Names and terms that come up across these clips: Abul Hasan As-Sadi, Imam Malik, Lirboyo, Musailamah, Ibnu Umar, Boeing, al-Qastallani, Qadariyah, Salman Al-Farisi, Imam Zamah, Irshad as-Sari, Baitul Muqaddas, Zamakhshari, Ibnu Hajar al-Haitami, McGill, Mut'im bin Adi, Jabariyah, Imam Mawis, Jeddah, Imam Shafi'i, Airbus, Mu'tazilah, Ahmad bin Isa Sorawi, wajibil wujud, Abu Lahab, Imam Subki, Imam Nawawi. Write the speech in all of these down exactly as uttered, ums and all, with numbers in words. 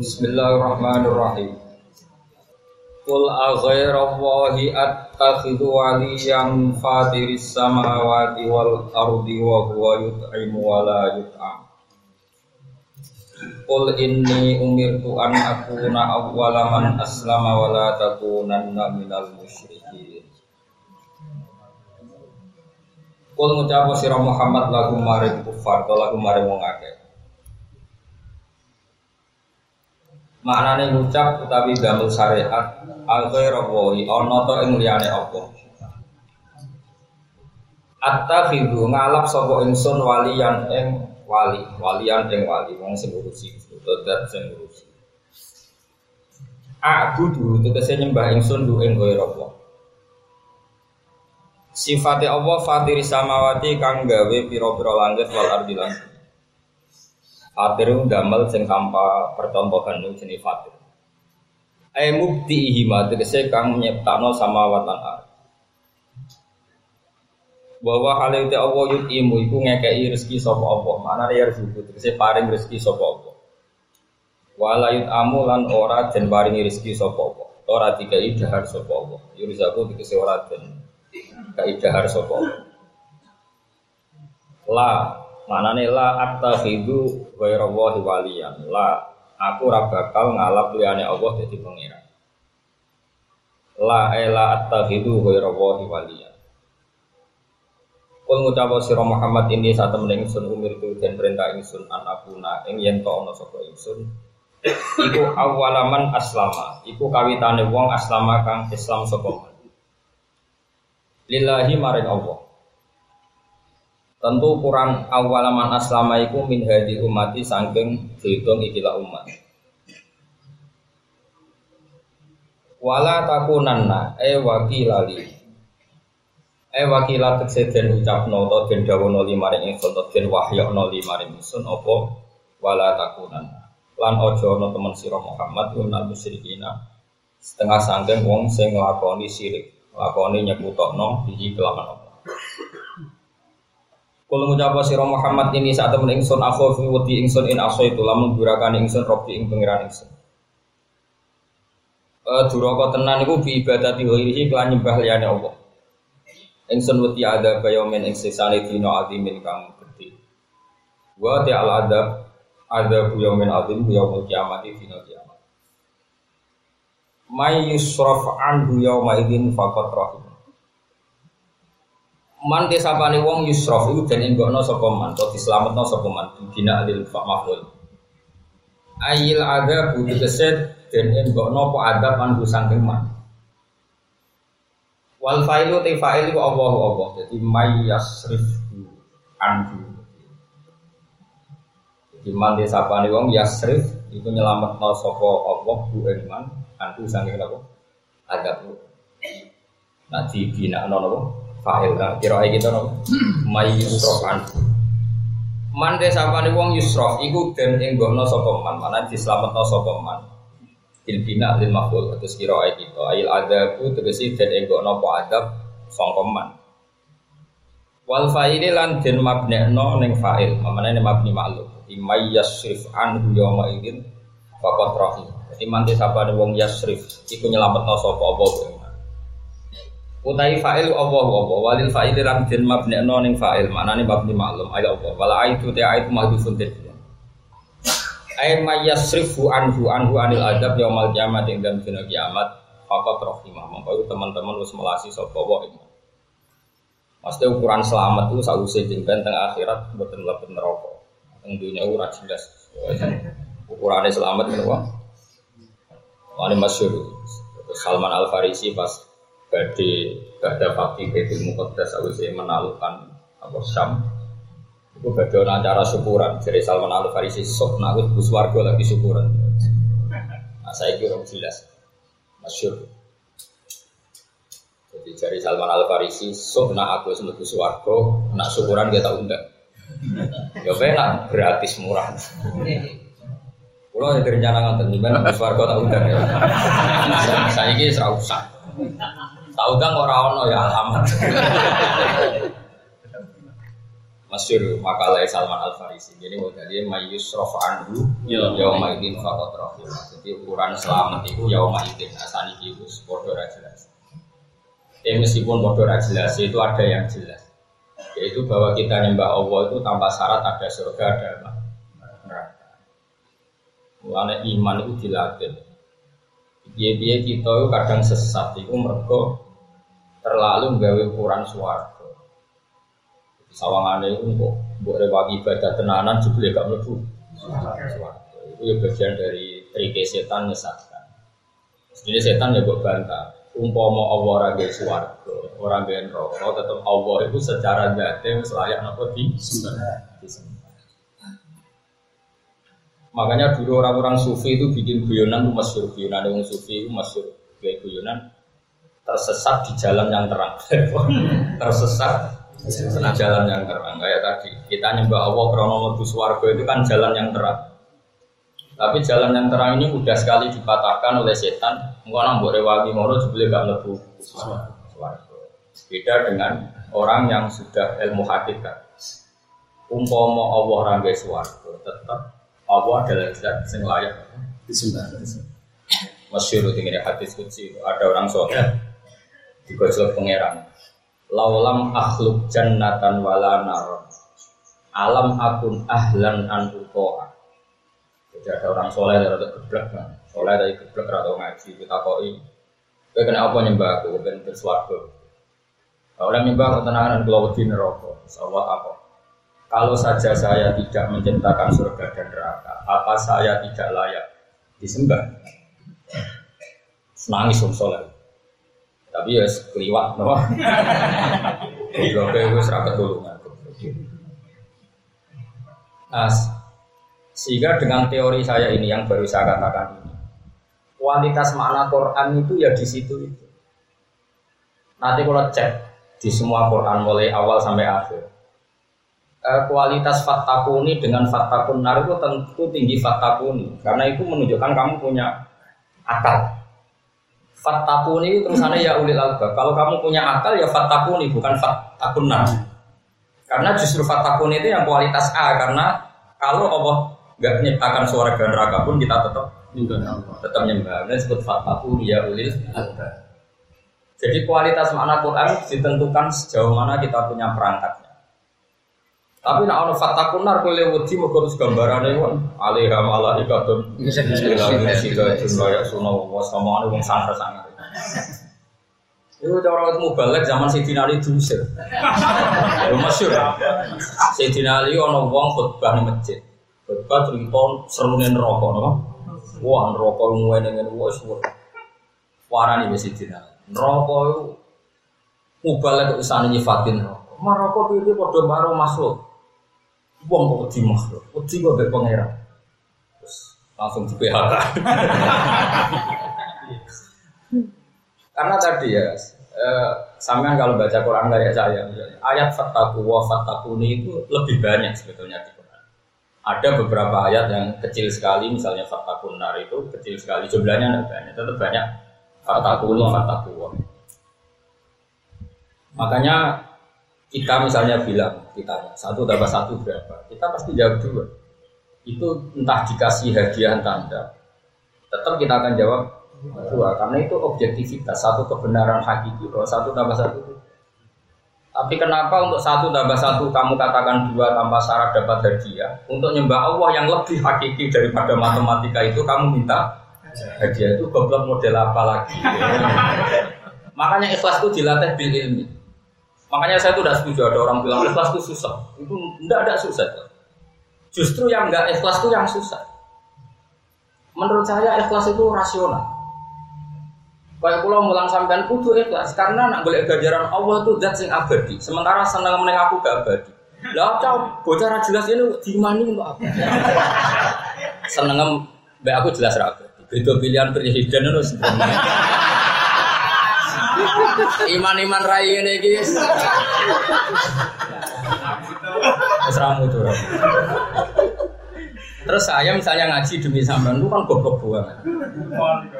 Bismillahirrahmanirrahim. Qul aghairallahi attakhidhu waliyan fatiris samawati wal ardi wa huwa yut'imu wa la yut'am. Qul inni umirtu an akuna awwala man aslama wa la takunanna minal musyrikin. Qul ngucapo sira Muhammad lahum maring kufar ta lahum maring wong akeh. Maknane ngucap utawi damel syariat al-ghairallahi ana ta ing liyane apa. Attakhidhu ngalap sapa ingsun waliyan ing wali, waliyan ing wali wong sing ngurusi tetep sing ngurusi. A'budu tegese nyembah ingsun du ing ghairallah. Sifate Allah fatiris samawati kang gawe pira-pira langit wal ardi lan Fatir damel sing tanpa percontohan niku jenenge Fatir. Ai mubtihi madrasah kang nyiptano samawat lan ardh. Bahwa hale te Allah yutimu iku ngekeki rezeki sapa apa. Manane ya rezeki tegese paring rezeki sapa apa. Wa la yutamu lan ora den paringi rezeki sapa apa. Ora dikai dahar sapa apa. Yurizaku tegese ora den kai dahar sapa apa. La manane la attakhidhu ghairallahi waliyan. La aku ora bakal ngalap liyane Allah dadi pangeran. La ila attakhidhu ghairallahi waliyan. Kul ngucapo sira Muhammad ini satemene ingsun umir tu den perintah ingsun anakuna ing yen ta ana sapa ingsun iku awalaman aslama iku kawitane wong aslama kang Islam sapa lillahi maring Allah. Tentu kurang awalaman aslama iku min hadi umati sangking dihitung ikilah umat. Wala takunanna e wakilali e wakilat tekseden ucapno to den dawono limaring ingsun to den wahyakno limaring ingsun apa wala takunanna lan aja ana temen sira Muhammad lan musyrikina setengah sangking wong sing nglakoni syirik lakoni nyekutokno iki kelawan Allah. Kula ngucap sira Muhammad ini saat temen ingsun aku fi wati ingsun in asoi itu lamun durakane ingsun robbi ing pangeran ingsun. Eh duraka tenan niku bi ibadati ghairihi kelan nyembah liyane Allah. Ingsun wati adab yaumin ing sesane dina azimin kang gedhe. Wa ta'al adab adab yaumin azim yaumul kiamat dina kiamat. May yusraf anhu yauma idzin faqat rahim. Man desapane wong yusraf iku den enggokno sapa man to dislametno sapa man dina alil fa'mahul ayil aga budu keset den enggokno apa adab anggo saking man wal failu ti fa'il wa Allahu Allah dadi may yasrif anhu dadi man desapane wong yasrif iku nyelametno sapa Allah bu ing man anggo saking apa adab nah dibina ana napa fa'il kan kira iki to no may yusrofan man desapane wong yusrof iku den enggono sapa man manan dislametno sapa man dilbina lil maf'ul atus kira iki to ail adabu tegese den enggono apa adab sangka man wal fa'il lan den mabnekno ning fa'il manane mabni ma'luf may yasrif anhu yauma idzin faqat rahim dadi man desapane wong yasrif iku nyelametno sapa apa utai fa'il Allah Allah walil fa'il lam din mabni ana ning fa'il maknane mabni ma'lum ayo Allah wala aitu ta aitu mahdhufun din ay mayasrifu anhu anhu anil adab yaumil kiamat ing dalem dina kiamat faqat rahimah monggo teman-teman wis melasi sapa wae mesti ukuran selamat itu sausé jenengan teng akhirat mboten mlebu neraka teng dunya ora jelas ukurane selamat menawa wali masyhur Salman Al-Farisi pas Badi Bada Fakih Baitul Muqaddas awise menalukan apa Syam. Iku badhe ana acara syukuran jare Salman Al-Farisi sok nak wis warga lagi syukuran. Nah saiki ora jelas. Masyhur. Jadi jare Salman Al-Farisi sok nak aku wis mlebu swarga, nak syukuran ge tak undang. Ya penak gratis murah. Kulo ya rencana ngoten iki ben swarga tak undang ya. Saiki ora usah. Tahu kan orang-orang ya alamat masyhur makalah Salman Al-Farisi. Jadi maknanya mayus rafa'anhu yauma idin faqad rahim. Jadi ukuran selamat itu yauma idin asani itu padha ra jelas. Ya meskipun padha ra jelas itu ada yang jelas. Yaitu bahwa kita nyembah Allah itu tanpa syarat ada surga ada neraka. Mulane iman itu dilatih. Piye-piye kita itu kadang sesat itu mergo terlalu nggawe ukuran suara. Sawangane iku kok mbok rewaki ibadah tenanan jebule gak mlebu. Itu ya bagian dari trik setan nyesatkan. Jadi setan ya mbok bantah. Umpama Allah ora gawe swarga, ora gawe neraka, tetep Allah itu secara zate wis layak napa disembah. Makanya dulu orang-orang sufi itu bikin guyonan masyhur, guyonan wong sufi itu masyhur gawe guyonan tersesat di jalan yang terang. Tersesat senang jalan yang terang, kayak tadi kita nyembah Allah krono mlebu swarga itu kan jalan yang terang. Tapi jalan yang terang ini mudah sekali dipatahkan oleh setan. Engko nang mbok rewangi ngono jebule gak mlebu swarga. Beda dengan orang yang sudah ilmu hakikat. Umpama Allah ora gawe swarga, tetap Allah adalah zat sing layak disembah. Masyhur dengan hadis qudsi, ada orang soleh digojol pangeran. Laulam akhluk jannatan wala nar alam akun ahlan an utoa. Jadi ada orang soleh dari geblek kan? Soleh dari geblek atau ngaji kita koi. Kau kena apa nyembah aku? Ben bersuara. Kalau nyembah ketenangan kalau di neraka. Insyaallah apa? Kalau saja saya tidak menciptakan surga dan neraka, apa saya tidak layak disembah? Senangis om soleh. Tapi ya keliwat, no? Goblok itu serakat tulungan. Nah, sehingga dengan teori saya ini yang baru saya katakan ini, kualitas makna Quran itu ya di situ itu. Nanti kalau cek di semua Quran mulai awal sampai akhir, kualitas fatakuni dengan fatakun nar itu tentu tinggi fatakuni, karena itu menunjukkan kamu punya akal. Fattaquni terusannya ya ulil albab. Kalau kamu punya akal ya fattaquni bukan fattakunna. Karena justru fattaquni itu yang kualitas A, karena kalau Allah enggak menciptakan surga dan neraka pun kita tetap nyembah Allah. Tetap nyembah. Ini disebut fattaquni ya ulil albab. Jadi kualitas makna Quran ditentukan sejauh mana kita punya perangkatnya. Tapi nak ono fattakunna kowe wedi mergo gambarane wong alaiha malaikatun bismillahirrahmanirrahim sunnah wa samane wong sangar-sangar. Iku cara mubalek zaman Sayyidina Ali diusir. Ya masyhur. Sayyidina Ali ono wong khutbah nang masjid. Khutbah tentang serune neraka napa? Wah neraka ngene ngene wis suwe. Warani wis Sayyidina. Neraka iku mubalek usane nyifatin. Neraka piye padha karo makhluk. Wong kok di makhluk, wedi kok mbek pangeran. Terus langsung di P H K. Karena tadi ya, eh, sampean kalau baca Quran karya saya, ayat fattaqu wa fattaquni itu lebih banyak sebetulnya di Quran. Ada beberapa ayat yang kecil sekali, misalnya fattaqun nar itu kecil sekali jumlahnya, enggak banyak, tetap banyak fattaquni fattaqu. Makanya kita misalnya bilang, kita satu tambah satu berapa? Kita pasti jawab dua. Itu entah dikasih hadiah tanda, tetap kita akan jawab dua. Karena itu objektivitas, satu kebenaran hakiki. Kalau satu tambah satu. Tapi kenapa untuk satu tambah satu kamu katakan dua tanpa syarat dapat hadiah? Untuk nyembah Allah yang lebih hakiki daripada matematika itu kamu minta hadiah, itu goblok model apa lagi? Makanya ikhlas itu dilatih bil ilmi. Makanya saya itu tidak setuju ada orang bilang ikhlas itu susah. Itu tidak ada susah. Justru yang nggak ikhlas itu yang susah. Menurut saya ikhlas itu rasional. Kayak kalau mulang sampean kudu ikhlas karena nak golek ganjaran Allah itu zat sing abadi. Sementara seneng meneng aku gak abadi. Lah tau bocah ra jelas ini dimani untuk apa? Seneng mbek aku jelas ra abadi. Beda pilihan presiden terus. Iman-iman rai ini guys. Seramu tuh. Terus saya misalnya ngaji demi sampean, lu kan goblok banget.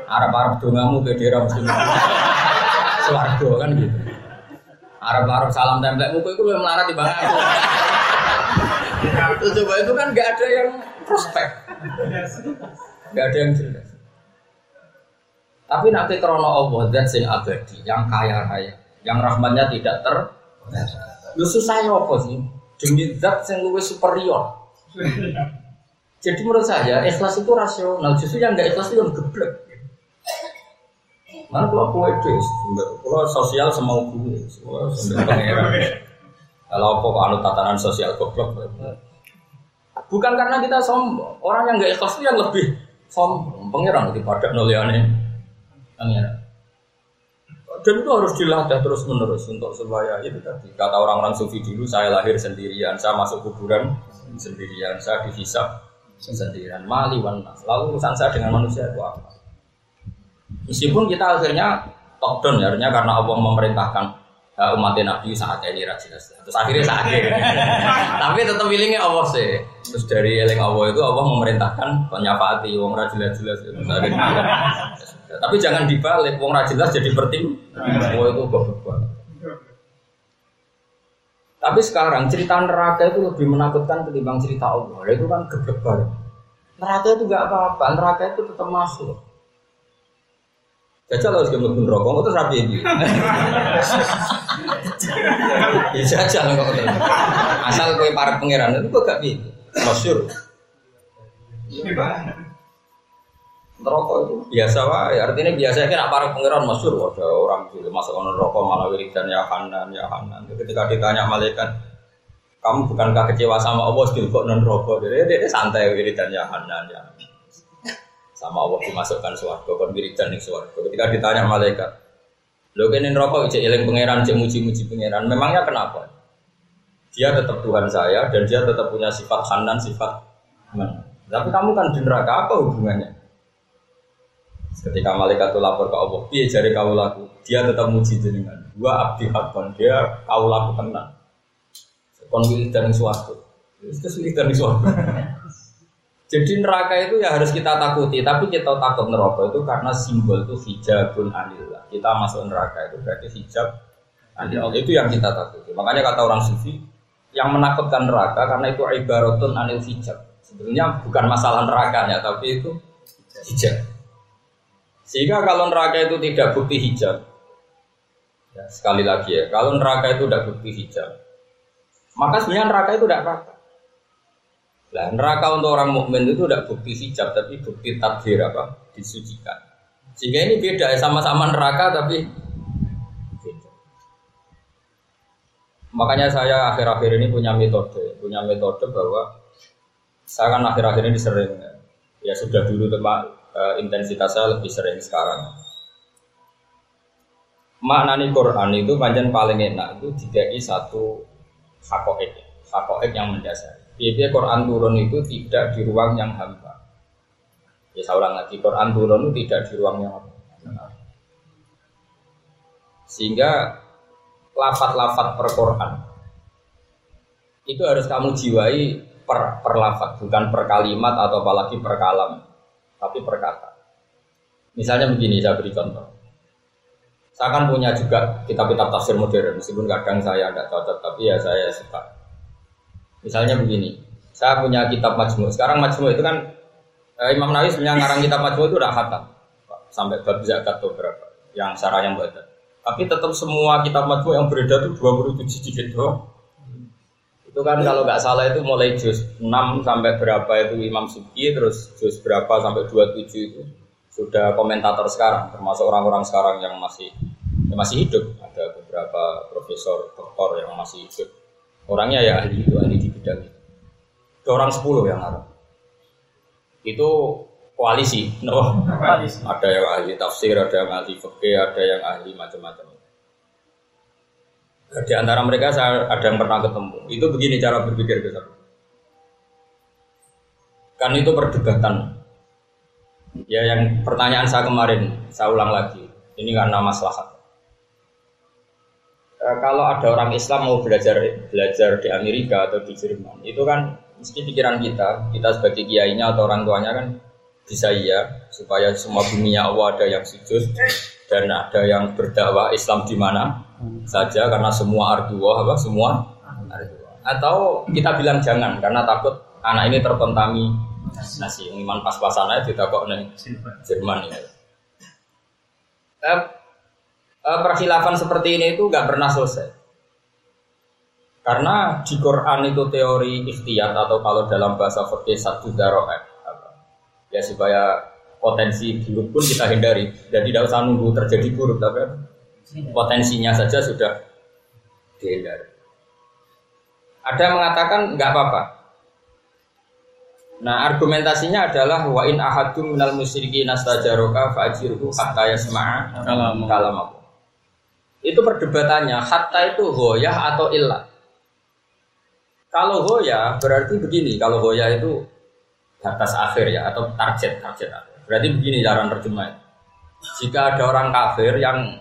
Arab-Arab dongamu ke daerah muslimah. Swarga kan gitu. Arab-Arab salam templekmu, kok iku lu melarat di bangku. Itu coba itu kan nggak ada yang prospek, nggak ada yang jelas. Tapi nanti krono Allah dan sing abadi, yang kaya raya, yang rahmatnya tidak terbatas. Lu susah ya apa sih? Demi zat yang luwih superior. Jadi menurut saya ikhlas itu rasional, justru yang nggak ikhlas itu yang geblek. Mana kalau kue itu, kalau sosial semau kue, semua pengeran. Kalau kok anut tatanan sosial goblok, bukan karena kita sombong. Orang yang nggak ikhlas itu yang lebih sombong, pengeran daripada noliane. Dan itu harus dilatih terus menerus untuk supaya itu tadi kata orang-orang sufi dulu, saya lahir sendirian, saya masuk kuburan sendirian, saya dihisab sendirian, mali wanas. Lalu urusan saya dengan manusia itu apa? Meskipun kita akhirnya top down, akhirnya karena Allah memerintahkan umat Nabi saat ini rajilas. Terus akhirnya saat ini, tapi tetap wilingnya Allah sih. Terus dari eling Allah itu Allah memerintahkan penyapaati, wong rajilas jelas. Tapi jangan dibalik, wong rajilas jadi bertim. Semua itu beban. Tapi sekarang cerita neraka itu lebih menakutkan ketimbang cerita Allah. Itu kan geblek. Neraka itu nggak apa-apa, neraka itu tetap masuk. Jajal harus gemuk pun rokok, terus rapi ini. Ya jajal kok. Asal kowe para pangeran itu kok gak piye. Masyhur. Ini bah. Rokok itu biasa wae, artinya biasa iki nak para pangeran masyhur ada orang itu masuk ono rokok malah wiridan ya hanan ya hanan. Ketika ditanya malaikat, kamu bukankah kecewa sama Allah sedih kok non rokok. Dia dia santai wiridan ya hanan ya. Sama Allah dimasukkan suarga, kan wiridan yang suarga. Ketika ditanya malaikat, lo kene neraka cek eling pangeran, cek muji-muji pangeran. Memangnya kenapa? Dia tetap Tuhan saya dan dia tetap punya sifat Hanan, sifat Rahman. Tapi kamu kan di neraka, apa hubungannya? Ketika malaikat itu lapor ke Allah, piye jare kamu laku? Dia tetap muji jenengan. Wa abdi haqqan, dia kamu laku tenan. Kon wiridan yang suarga. Wis wiridan yang suarga. Jadi neraka itu ya harus kita takuti, tapi kita takut neraka itu karena simbol itu hijabun anillah. Kita masuk neraka itu berarti hijab anillah, itu yang kita takuti. Makanya kata orang sufi, yang menakutkan neraka karena itu ibaratun anil hijab. Sebenarnya bukan masalah nerakanya, tapi itu hijab. Sehingga kalau neraka itu tidak bukti hijab, ya, sekali lagi ya, kalau neraka itu tidak bukti hijab, maka sebenarnya neraka itu tidak apa-apa. Nah, neraka untuk orang mukmin itu tidak bukti hijab, tapi bukti takdir apa? Disucikan. Sehingga ini beda, sama-sama neraka tapi beda. Makanya saya akhir-akhir ini punya metode, punya metode bahwa saya kan akhir-akhir ini sering, ya sudah dulu tema intensitas saya lebih sering sekarang. Maknani Quran itu panjang paling enak itu dikai satu hakoik, hakoik yang mendasar. Jadi Quran turun itu tidak di ruang yang hampa. Ya saya ulang lagi, Quran turun itu tidak di ruang yang hampa. Sehingga lafat-lafat per Quran itu harus kamu jiwai per, per lafat, bukan per kalimat atau apalagi per kalam, tapi per kata. Misalnya begini, saya beri contoh. Saya kan punya juga kitab-kitab tafsir modern, meskipun kadang saya tidak cocok, tapi ya saya suka. Misalnya begini, saya punya kitab Majmu'. Sekarang Majmu' itu kan eh, Imam Nawawi sebenarnya ngarang kitab Majmu' itu udah khatam sampai bab zakat atau berapa yang sarahnya berada. Tapi tetap semua kitab Majmu' yang beredar itu dua puluh tujuh jilid doang. Itu kan kalau nggak salah itu mulai juz enam sampai berapa itu Imam Subki, terus juz berapa sampai dua puluh tujuh itu sudah komentator sekarang, termasuk orang-orang sekarang yang masih yang masih hidup. Ada beberapa profesor, doktor yang masih hidup. Orangnya ya ahli itu, ahli di bidang itu. Ada orang sepuluh yang ngarang. Itu koalisi, no? Koalisi. Ada yang ahli tafsir, ada yang ahli fikih, ada yang ahli macam-macam. Di antara mereka saya ada yang pernah ketemu. Itu begini cara berpikir besar. Kan itu perdebatan. Ya yang pertanyaan saya kemarin, saya ulang lagi. Ini karena maslahat. Kalau ada orang Islam mau belajar belajar di Amerika atau di Jerman, itu kan mesti pikiran kita, kita sebagai kiainya atau orang tuanya kan bisa iya supaya semua dunia Allah ada yang sujud dan ada yang berdakwah Islam di mana saja karena semua arduah apa semua arduah. atau kita bilang jangan karena takut anak ini terkontaminasi nasi iman pas-pasan aja ditakok neng Jerman ya. Eh, perkhilafan seperti ini itu nggak pernah selesai. Karena di Quran itu teori ikhtiyat atau kalau dalam bahasa fikih satu daro'at ya supaya potensi buruk pun kita hindari dan tidak usah nunggu terjadi buruk tapi potensinya saja sudah dihindari. Ada yang mengatakan enggak apa-apa. Nah argumentasinya adalah wa in ahadum minal musyrikin astajaroka fa'ajirhu hatta yasma'a kalamahu. Itu perdebatannya hatta itu ghoyah atau illah. Kalau hoya berarti begini, kalau hoya itu batas akhir ya atau target target akhir. Berarti begini jalan terjemah. Jika ada orang kafir yang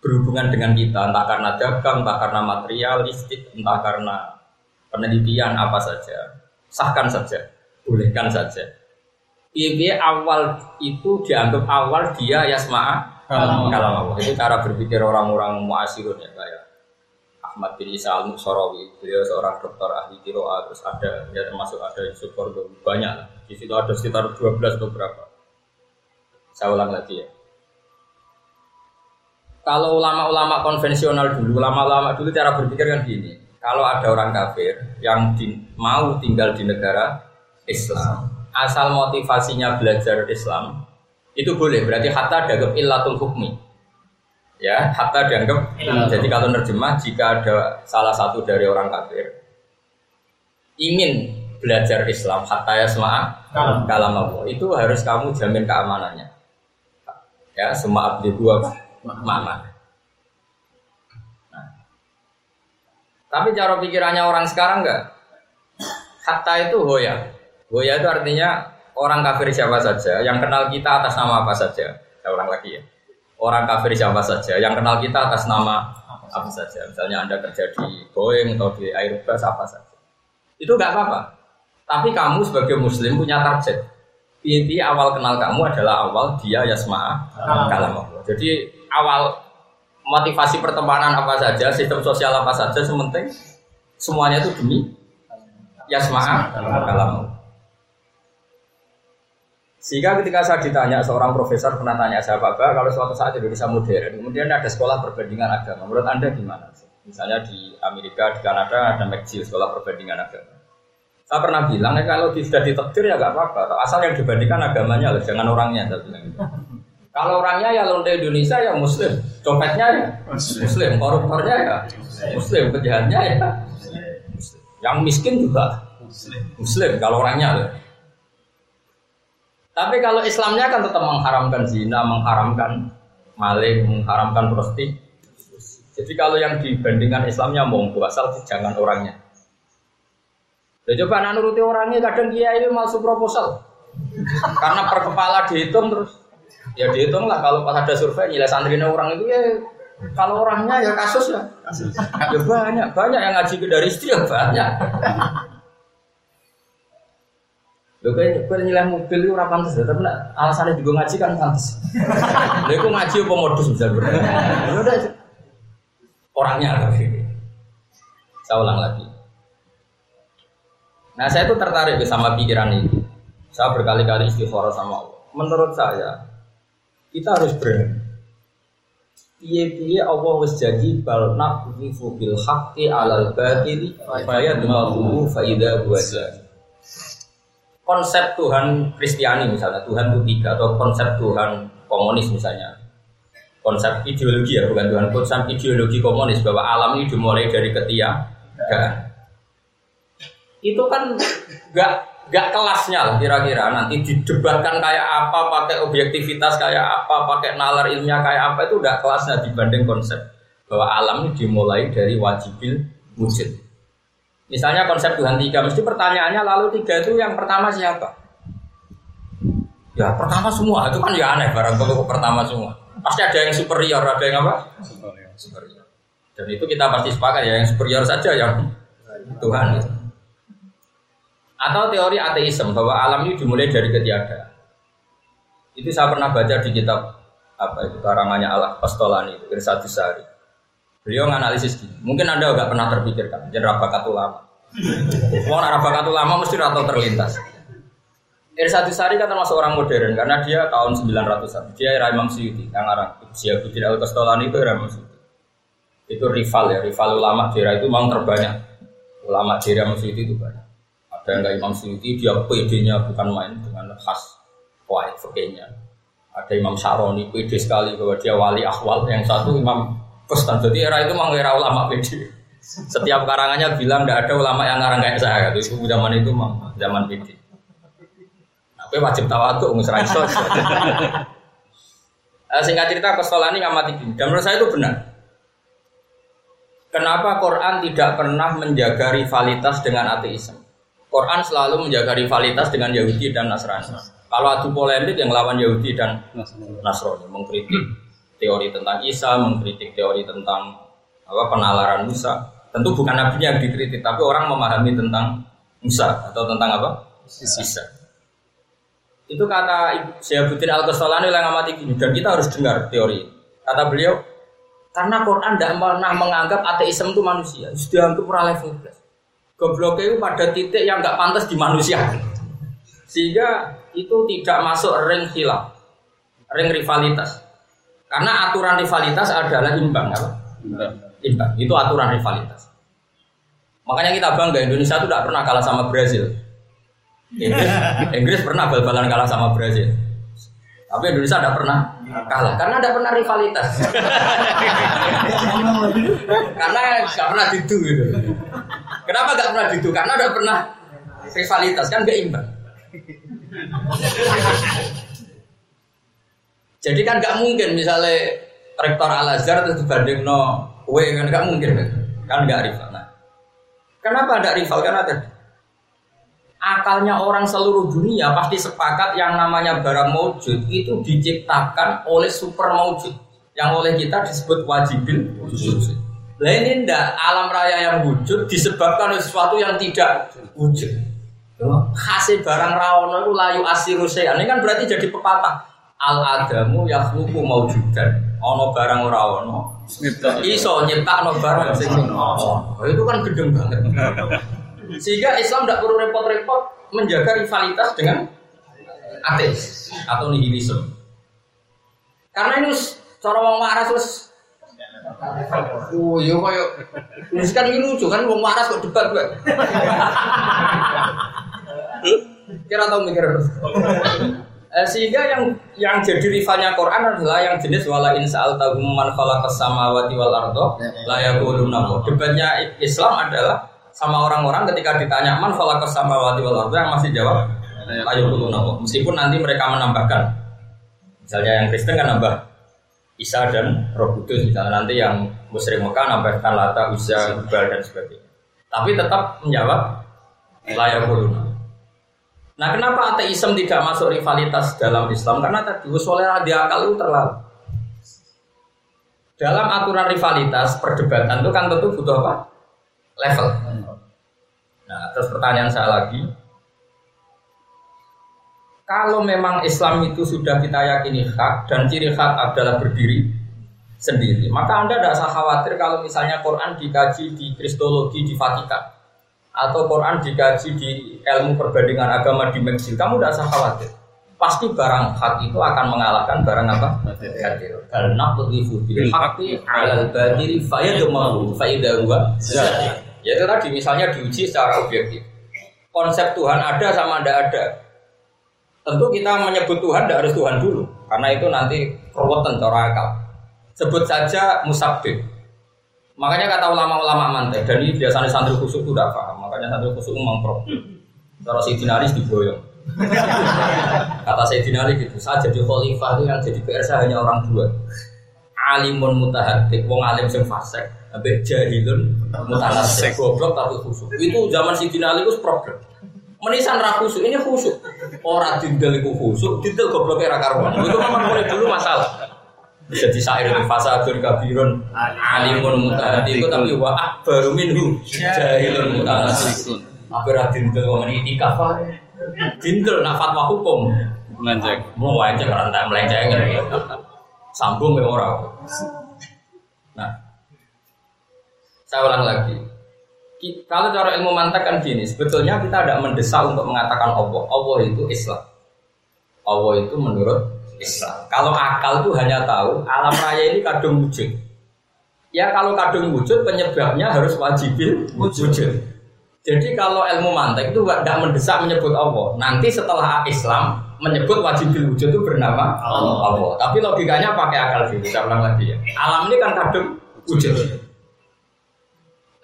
berhubungan dengan kita, entah karena dagang, entah karena materialistik, entah karena penelitian apa saja, sahkan saja, bolehkan saja. Ini awal itu dianggap awal dia yasma'a kalam Allah. Itu cara berpikir orang-orang mu'asirun ya kayak Ahmad bin Isa Sorawi, beliau seorang dokter ahli qiraat, terus ada ya termasuk ada instruktur banyak lah. Di situ ada sekitar dua belas beberapa. Saya ulang lagi ya. Kalau ulama-ulama konvensional dulu, ulama-ulama dulu cara berpikir kan gini. Kalau ada orang kafir yang di, mau tinggal di negara Islam, asal motivasinya belajar Islam, itu boleh. Berarti hatta dianggap illatul hukmi. Ya, hatta dianggap ya, jadi kalau nerjemah jika ada salah satu dari orang kafir ingin belajar Islam hatta yasma'a kalam Allah itu harus kamu jamin keamanannya ya semua abdi dua mana. Nah, tapi cara pikirannya orang sekarang enggak hatta itu hoya hoya itu artinya orang kafir siapa saja yang kenal kita atas nama apa saja saya ulang lagi ya orang kafir siapa saja, yang kenal kita atas nama apa, apa saja. Misalnya Anda kerja di Boeing atau di Airbus apa saja. Itu enggak apa-apa. Tapi kamu sebagai muslim punya target. Inti awal kenal kamu adalah awal dia yasma'a kalam Allah. Jadi awal motivasi pertemanan apa saja, sistem sosial apa saja, sementing semuanya itu demi yasma'a kalam Allah. Sehingga ketika saya ditanya, seorang profesor pernah tanya saya, Bapak, kalau suatu saat Indonesia modern, kemudian ada sekolah perbandingan agama, menurut Anda gimana? Misalnya di Amerika, di Kanada, ada McGill, sekolah perbandingan agama. Saya pernah bilang, ya, kalau sudah ditakdir ya nggak apa-apa, asal yang dibandingkan agamanya, jangan orangnya. Saya bilang gitu. Kalau orangnya ya lonte Indonesia ya muslim, copetnya ya muslim, koruptornya ya muslim, penjahatnya ya muslim. Yang miskin juga muslim, kalau orangnya ya. Tapi kalau Islamnya kan tetap mengharamkan zina, mengharamkan maling, mengharamkan prostitusi. Jadi kalau yang dibandingkan Islamnya monggo asal jangan orangnya. Lah coba ana nuruti orangnya kadang kiai itu masuk proposal. Karena per kepala dihitung terus ya dihitung lah kalau pas ada survei nilai santrinya orang itu ya kalau orangnya ya kasus ya. Kasus. Ya banyak, banyak yang ngaji ke dari istri ya banyak. Lho kok nilai mobil itu ora pantes, tapi nek alasane digo ngaji kan pantes. Lha iku ngaji apa modus misal bener. Orangnya tapi. Saya ulang lagi. Nah, saya itu tertarik sama pikiran itu. Saya berkali-kali istikharah sama Allah. Menurut saya kita harus berani. Piye-piye Allah wis janji bal naqdhifu bil haqqi 'alal batili fa yadmaghu fa idza huwa zahir. Konsep Tuhan Kristiani misalnya, Tuhan itu tiga, atau konsep Tuhan komunis misalnya. Konsep ideologi ya, bukan Tuhan, konsep ideologi komunis, bahwa alam ini dimulai dari ketiadaan. Ya. Itu kan gak, gak kelasnya lah kira-kira, nanti didebatkan kayak apa, pakai objektivitas kayak apa, pakai nalar ilmiah kayak apa, itu gak kelasnya dibanding konsep bahwa alam ini dimulai dari wajibil wujud. Misalnya konsep Tuhan tiga, mesti pertanyaannya lalu tiga itu yang pertama siapa? Ya pertama semua, itu kan ya aneh barang kok pertama semua. Pasti ada yang superior, ada yang apa? Superior. Superior. Dan itu kita pasti sepakat ya yang superior saja yang Tuhan itu. Atau teori ateisme bahwa alam ini dimulai dari ketiadaan. Itu saya pernah baca di kitab apa itu karangannya al-Qastallani, Irshad as-Sari. Beliau menganalisis gini. Mungkin Anda enggak pernah terpikirkan jadi rabakat ulama. Mau rabakat ulama mesti rata terlintas. Irshad as-Sari kan termasuk orang modern karena dia tahun sembilan ratusan. Dia era Imam Syuti, yang arang dia Syuti al-Qastallani itu era Imam Syuti. Itu rival ya, rival ulama di era itu memang terbanyak. Ulama di era Imam Syuti itu banyak. Ada yang enggak Imam Syuti dia P D-nya bukan main dengan khas kuat fakihnya. Ada Imam Syaroni P D sekali bahwa dia wali ahwal, yang satu Imam Kostan. Jadi era itu memang era ulama P D. Setiap karangannya bilang enggak ada ulama yang ngarang kayak saya. Itu zaman itu memang zaman P D. Tapi wajib tawaduk ngusrain sos. Singkat cerita Qastallani ngamati gini. Dan menurut saya itu benar. Kenapa Quran tidak pernah menjaga rivalitas dengan ateisme? Quran selalu menjaga rivalitas dengan Yahudi dan Nasrani. Kalau adu polemik yang lawan Yahudi dan Nasrani, mengkritik teori tentang Isa, mengkritik teori tentang apa penalaran Musa. Tentu bukan nabinya yang dikritik, tapi orang memahami tentang Musa atau tentang apa? Isa. Itu kata Syabutin Al-Qastallani yang amati gini, dan kita harus dengar teori. Kata beliau, karena Quran tidak pernah menganggap ateisme itu manusia. Sudah anggap ora level plus. Gobloknya itu pada titik yang enggak pantas di manusia. Sehingga itu tidak masuk ring khilaf, ring rivalitas. Karena aturan rivalitas adalah imbang, apa? Imbang. Imbang. Itu aturan rivalitas. Makanya kita bangga Indonesia itu tidak pernah kalah sama Brazil. Inggris, Inggris pernah bal-balan kalah sama Brazil, tapi Indonesia tidak pernah kalah karena tidak pernah rivalitas, karena tidak pernah didu gitu. Kenapa tidak pernah didu? Karena tidak pernah rivalitas, kan nggak imbang. Jadi kan nggak mungkin misalnya rektor Al Azhar terus dibanding no W kan nggak mungkin kan nggak rival. Nah, kenapa tidak rival? Karena tadi akalnya orang seluruh dunia pasti sepakat yang namanya barang maujud itu diciptakan oleh super maujud yang oleh kita disebut wajibil wujud. Nah ini enggak, alam raya yang wujud disebabkan oleh sesuatu yang tidak wujud. Khasnya barang rawono itu layu asirusean. Ini kan berarti jadi pepatah. Al-adamu yakhluqu maujudan. Ono barang rawono iso nyiptakno barang sing ono. Itu kan gedeng banget. Sehingga Islam tidak perlu repot-repot menjaga rivalitas dengan ateis atau nihilisme. Karena ini cara wong waras wis oh yo koyo wis kan iki lucu kan wong waras kok debat kok. Kira tau mikir terus. Sehingga yang yang jadi rivalnya Quran adalah yang jenis wala insa'al taghumman khalaqas samawati wal ardh la yaquluna. Debatnya Islam adalah sama orang-orang ketika ditanya man falaqas samawati wal ardh yang masih jawab ayo kuluna, meskipun nanti mereka menambahkan misalnya yang Kristen kan nambah Isa dan Roh Kudus, misalnya nanti yang musyrik Mekah nambahkan Lata, Uzza, Hubal dan sebagainya, tapi tetap menjawab layak kuluna. Nah kenapa ateisme tidak masuk rivalitas dalam Islam? Karena tadi usulnya radikal itu terlalu dalam aturan rivalitas perdebatan itu kan tentu butuh apa? Level. Nah, terus pertanyaan saya lagi, kalau memang Islam itu sudah kita yakini hak dan ciri hak adalah berdiri sendiri, maka Anda tidak usah khawatir kalau misalnya Quran dikaji di Kristologi di Vatikan atau Quran dikaji di ilmu perbandingan agama di Meksiko, kamu tidak usah khawatir. Pasti barang hak itu akan mengalahkan barang apa? Batil. Al naqdhifu bil haqqi 'alal batili fa yadmahu fa idza huwa zalim. Ya itu tadi misalnya diuji secara objektif. Konsep Tuhan ada sama tidak ada. Tentu kita menyebut Tuhan tidak harus Tuhan dulu, karena itu nanti keruwetan cara akal. Sebut saja musabbib. Makanya kata ulama-ulama mantek, dan ini biasanya santri khusuk itu tidak paham. Makanya santri khusuk memang pro. Cara sidinaris diboyong. Kata Sayyidina Ali gitu, saya jadi khalifah itu yang jadi P R saya hanya orang dua, alimun mutahaddik, wong alim sing fasik, ambek jahilun mutanasik, goblok tapi khusuk. Itu zaman Sayyidina Ali itu problem. Menisan ra khusuk, ini khusuk. Ora dindel iku khusuk, dindel gobloke ra karuan. Itu memang mulai dulu masalah. Jadi syair itu fasadun kabirun alimun mutahaddik tapi wa akbaru minhu jahilun mutanasik. Ora dindel wong iki kafar. Dintel nak fatwa hukum melenceng, mau aja karena tak melenceng, sambung ke orang. Nah, Saya ulang lagi. Kalau cara ilmu mantek kan gini, sebetulnya kita tidak mendesak untuk mengatakan Allah. Allah itu Islam. Allah itu menurut Islam. Kalau akal itu hanya tahu alam raya ini kadung wujud. Ya kalau kadung wujud penyebabnya harus wajibil wujud. Jadi kalau ilmu mantek itu tidak mendesak menyebut Allah. Nanti setelah Islam menyebut wajibil wujud itu bernama Allah. Allah. Tapi logikanya pakai akal sih. Saya ulang lagi ya. Alam ini kan kadung wujud.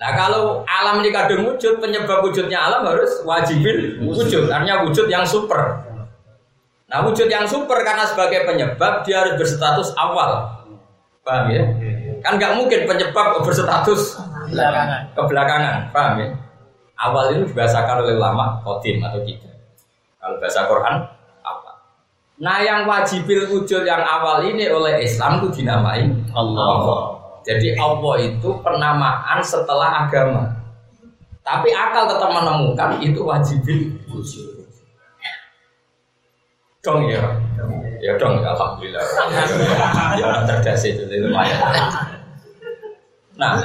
Nah kalau alam ini kadung wujud, penyebab wujudnya alam harus wajibin wujud, artinya wujud yang super. Nah wujud yang super karena sebagai penyebab dia harus berstatus awal, paham ya? Kan nggak mungkin penyebab berstatus kebelakangan, kebelakangan. Paham ya? Awal itu dibahasakan oleh ulama qadim atau tidak. Kalau bahasa Quran apa? Nah yang wajibil wujud yang awal ini oleh Islam itu dinamai Allah. Allah. Jadi Allah itu penamaan setelah agama. Tapi akal tetap menemukan itu wajibin wujud. Dong ya. Ya dong, alhamdulillah. Ya orang cerdas itu lumayan. Nah,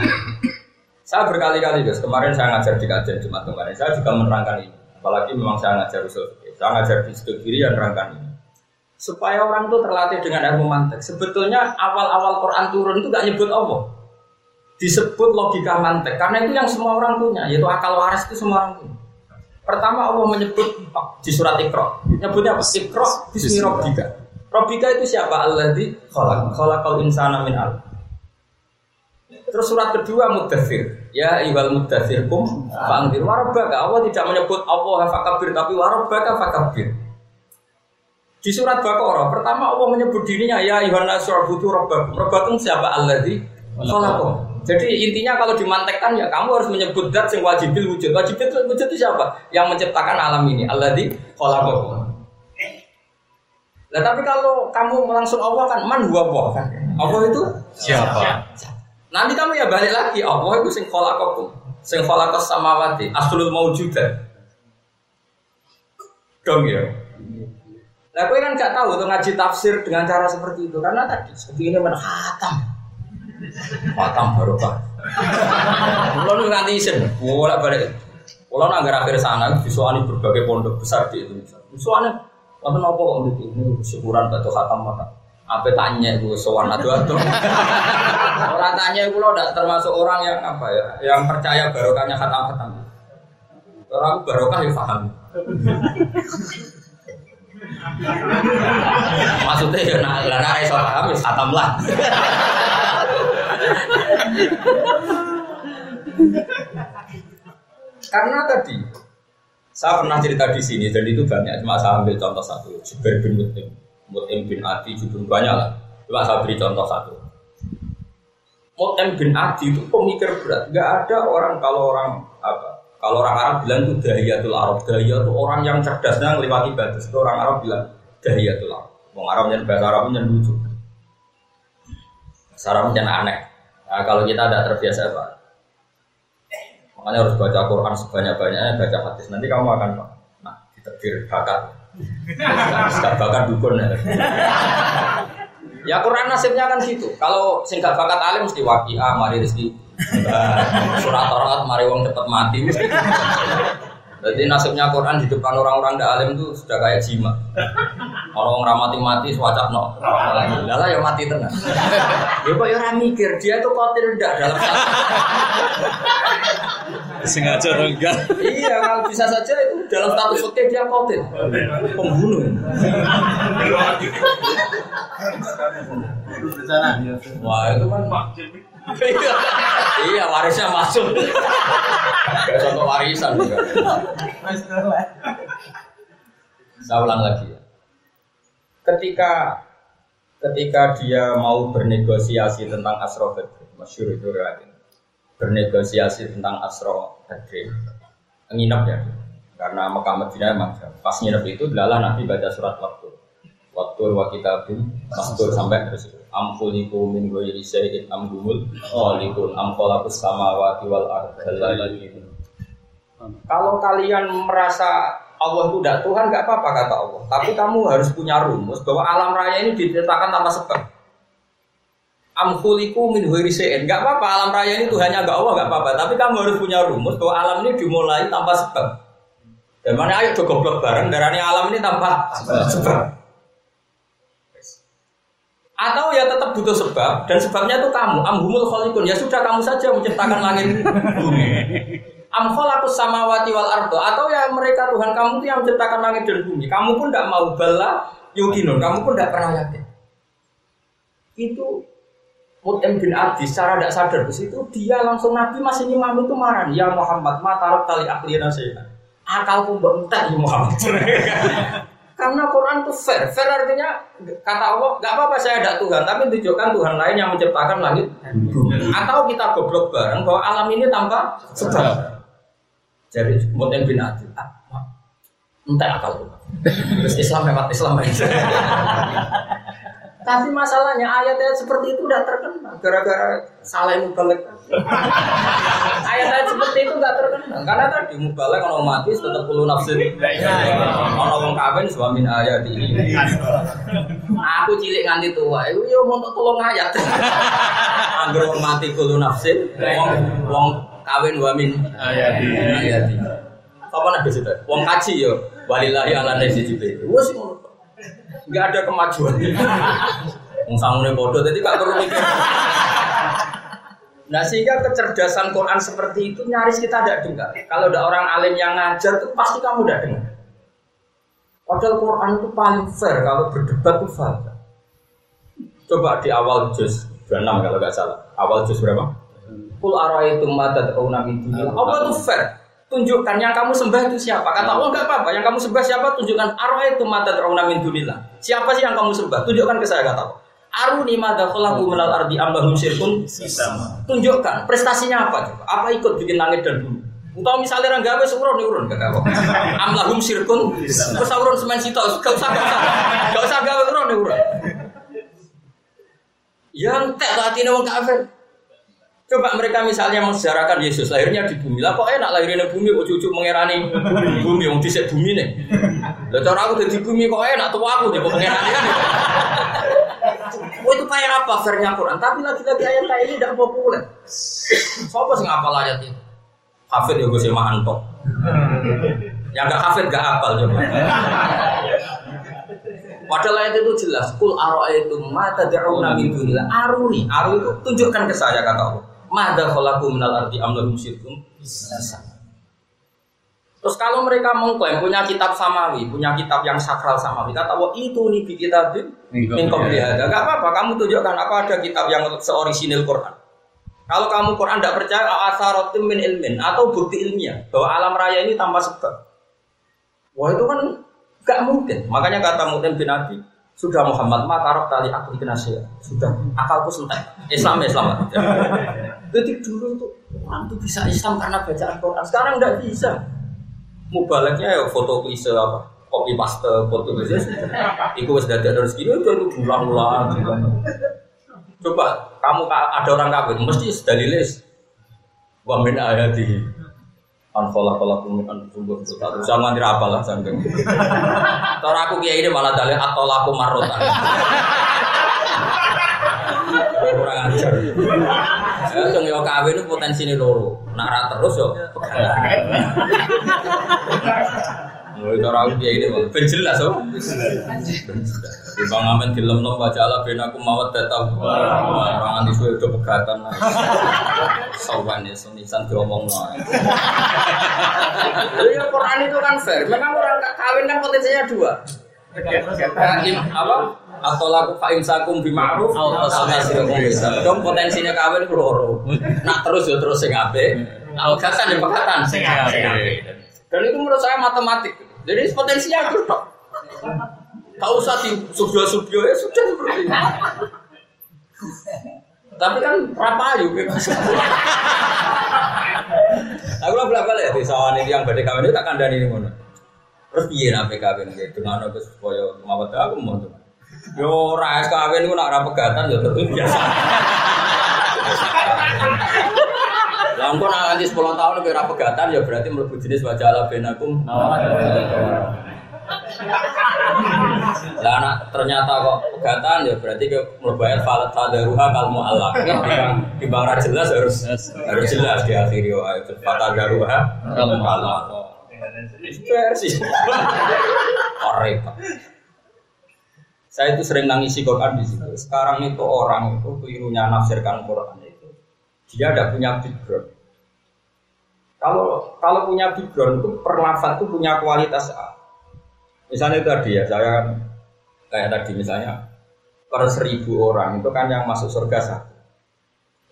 saya berkali-kali guys, kemarin saya ngajar di kajian Jumat kemarin, saya juga menerangkan ini. Apalagi memang saya ngajar usul fikih. Saya ngajar di sudut kiri dan menerangkan ini. Supaya orang itu terlatih dengan ilmu mantek. Sebetulnya awal-awal Quran turun itu gak nyebut Allah, disebut logika mantek. Karena itu yang semua orang punya, yaitu akal waras itu semua orang punya. Pertama Allah menyebut di surat Iqra. Nyebutnya apa? Iqra bismi rabbika. Rabbika itu siapa? Alladzi khalaq. Khalaqal insana min 'alaq. Terus surat kedua Mudathir. Ya ayyuhal mudathir qum fa'anzir wa rabbaka. Allah tidak menyebut Allah fakabbir, tapi wa rabbaka fakabbir. Di surat Baqarah pertama Allah menyebut dirinya ya Yohanes Rabbutu Rabbakum. Rabbakum siapa? Allazi khalaqakum. Jadi intinya kalau dimantekkan ya kamu harus menyebut zat yang wajibil wujud. Wajibil wujud itu siapa? Yang menciptakan alam ini. Allazi khalaqakum. Nah, tapi kalau kamu langsung Allah kan man huwa Allah kan. Allah itu siapa? Nanti kamu ya balik lagi Allah itu sing khalaqakum. Sing khalaqas samawati, aslul maujudat. Dong ya. Lah kowe kan gak tahu tuh ngaji tafsir dengan cara seperti itu karena tadi seperti ini men khatam. Khatam barokah. Kulo nganti isin bolak-balik. Kulo nang akhir sana disuani berbagai pondok besar di Indonesia. Disuani wonten apa kok mriki niku syukuran batu khatam mata. Ape tak nyek kuwi sowan ado-ado. Ora tak nyek kulo ndak termasuk orang yang apa ya, yang percaya barokahnya khatam-khatam. Orang barokah ya paham. Maksudnya ya nak nak rai soal kami satam lah. Karena tadi saya pernah cerita di sini dan itu banyak, cuma saya ambil contoh satu. Jubair bin Mut'im, Mut'im bin Adi juga banyak lah. Cuma saya beri contoh satu. Mut'im bin Adi itu pemikir berat. Gak ada orang kalau orang apa? Kalau orang Arab bilang itu dahiyatul Arab. Dahiyah itu orang yang cerdasnya melewati batas. Itu orang Arab bilang dahiyatul Arab. Orang Arab yang bahasa Arab yang lucu. Bahasa Arab yang aneh. Nah, kalau kita tidak terbiasa apa? Makanya harus baca Quran sebanyak-banyaknya, baca hadis. Nanti kamu akan pak. Nah, diterbir bakat. Singkat bakat dukun. Ya, ya Quran nasibnya kan gitu. Kalau singkat bakat alim mesti waqi'ah, mari rezeki. Surat Taurat mari wong cepet mati. Berarti nasibnya Quran di depan orang-orang ndak alim itu sudah kayak jima. Kalau wong ra mati-mati swacakno. Lah lah ya mati tenan. Ya kok ya ora mikir, dia itu kotil ndak dalam salah. Sengaja enggak. Iya, kalau bisa saja itu dalam status fikih dia kotil. Pembunuh. Wah, itu kan Pak iya warisnya masuk. Kayak contoh warisan juga. Saya ulang lagi ya. Ketika ketika dia mau bernegosiasi tentang Asra Badr, masyhur itu riwayat. Bernegosiasi tentang Asra Badr. Nginep ya. Karena Mekah Madinah memang pas nginep itu lalah Nabi baca surat Waqtur. Waqtur wa kitabun mastur sampai terus. Amkulikum min ghairi syai'in amgumul qalikun amqalabus samawati wal ardhi. Kalau kalian merasa Allah itu tidak Tuhan, enggak apa-apa kata Allah. Tapi kamu harus punya rumus bahwa alam raya ini diciptakan tanpa sebab. amhuliku min huirisein. Gak apa-apa, alam raya ini Tuhannya gak Allah, gak apa-apa. Tapi kamu harus punya rumus bahwa alam ini dimulai tanpa sebab. Dan mana ayo goblok bareng darahnya alam ini tanpa sebab. Atau ya tetap butuh sebab, dan sebabnya itu kamu. Amhumul khaliqun, ya sudah kamu saja menciptakan langit bumi. Amkhalaqus samawati wal ardh, atau ya mereka Tuhan kamu itu yang menciptakan langit dan bumi. Kamu pun tidak mau bala yukinun, kamu pun tidak pernah yakin. Itu Mut'im bin Adi secara tidak sadar di situ dia langsung nabi masih imam itu marah, ya Muhammad matarat tali aklina saya. Akalku bentar ya Muhammad. Karena Quran itu fair, fair artinya kata Allah, gak apa-apa saya ada Tuhan, tapi tunjukkan Tuhan lain yang menciptakan langit. Atau kita goblok bareng bahwa alam ini tanpa sebab. Jadi Mut'im bin Adi, entah akal Tuhan. Terus Islam lewat Islam aja. Tapi masalahnya ayat-ayat seperti itu udah terkenal gara-gara salah mubalek. Ayat-ayat seperti itu nggak terkenal karena tadi mubalek kalau mati tetap perlu nafsin. Kalau orang kawin suami ayat ini. Aku cilik nganti tua, itu yo mau tolong ayat. Angger wong mati perlu nafsin, wong kawin wamin ayat ini. Apa nak begitu? Wong kaji yo, walillahi ala nasi jibe. Wes nggak ada kemajuan. Mungkin bodoh, jadi nggak perlu mikir. Nah sehingga kecerdasan Quran seperti itu nyaris kita tidak dengar. Kalau ada orang alim yang ngajar itu pasti kamu tidak dengar. Padahal Quran itu paling fair kalau berdebat itu fair. Coba di awal juz dua puluh enam kalau nggak salah. Awal juz berapa? Qul ara'aytum ma tad'una min dunillah. Allah itu fair. Tunjukkan yang kamu sembah itu siapa. Kata Allah, oh, enggak apa-apa. Yang kamu sembah siapa? Tunjukkan ara'aitu ma tad'una min dunillah. Siapa sih yang kamu sembah? Tunjukkan ke saya, kata Allah. Aruni madza khalaqu minal ardi am lahum syirkun sama. Tunjukkan prestasinya apa coba? Apa ikut bikin langit dan bumi? Utawa misale ra gawe surun urun kata Allah. Am lahum syirkun terus urun semen sitok, enggak usah enggak usah. Enggak usah gawe urun urun. Yang tak atine wong kafir. Coba mereka misalnya mensejarahkan Yesus lahirnya di bumi. Lah kok enak lahirnya di bumi kok cucu mengerani bumi wong dhisik bumi ne. Lah cara aku dadi bumi kok enak tuwa aku ya kok mengerani kan. Itu kayak apa fairnya Quran, tapi lagi-lagi ayat kayak ini tidak populer. Sopo sing ngapal ayat itu? Hafid yo Gus Imahan tok. Yang enggak hafid enggak hafal coba. Padahal ayat itu jelas. Qul ara'aytum ma tad'una min dunillah. Aruni, aru itu tunjukkan ke saya kata Allah. Madza khalaqu minal ardi am lahum syirkun sama. Terus kalau mereka mengklaim punya kitab samawi, punya kitab yang sakral samawi, kata Allah itu nih bi kitabin min qabli hadza. Enggak apa-apa, kamu tunjukkan apa ada kitab yang seorisinil Quran. Kalau kamu Quran tidak percaya, asaratum min ilmin atau bukti ilmiah bahwa alam raya ini tanpa sebab. Wah, itu kan enggak mungkin. Makanya kata Mut'im bin Adi, sudah Muhammad ma tarok tali aku ikenasya. Sudah akalku sentai. Islam ya Islam. Detik dulu tuh orang tuh bisa Islam karena bacaan Quran. Sekarang enggak bisa. Mubaleknya ya foto klise apa? Copy paste foto klise. Iku wis dadak terus gini itu diulang-ulang. Coba kamu ada orang kafir mesti dalilis. Wa min ayati anfalaqalakum min anfusikum tahu sama ngira apalah sanggeng. Tor aku kiai ini malah dalil atolaku marota. Kurang ajar. Ya sing yo kawin itu potensine loro. Nek ra terus yo pegangan. Mulai tor aku kiai ini ben jelas kok. Bang amen dilem-lem baca ala ben aku mawat datang. Ora nganti kowe do pegatan. Sawane sunisan diomongno. Ya Quran itu kan fair. Memang orang kawin kan potensinya dua. Apa? Atau laku fa'im sakum bima'ruf atau tasawasikum bisa. Dong potensinya kawin ku loro. Nak terus ya terus sing apik. Algasan ya pegatan sing apik. Dan itu menurut saya matematik. Jadi potensinya aku tok. Gak usah di subyo-subyo ya sudah seperti itu. Tapi kan rapayu bebas. Aku lah belakang ya, disawan ini yang badai kawin itu tak kandani ini mana. Terus piye nape kawin ini, dengan aku supaya mawat aku mau cuman. Yo ras kawin aku nak rapegatan ya terus biasa. Lalu aku nanti sepuluh tahun lebih rapegatan ya berarti melebu jenis wajah ala benakum. Lah anak ternyata kok pegatan ya berarti ke mlebayat falat tadaruha kal muallaq. Di bang ra jelas harus harus jelas di akhir yo tadaruha kal muallaq. Versi. Korek. Saya itu sering nangisi Quran di situ. Sekarang itu orang itu kelirunya nafsirkan Quran itu. Dia ada punya background. Kalau kalau punya background itu per lafaz itu punya kualitas A. Misalnya tadi ya, saya kan kayak tadi misalnya per seribu orang itu kan yang masuk surga satu.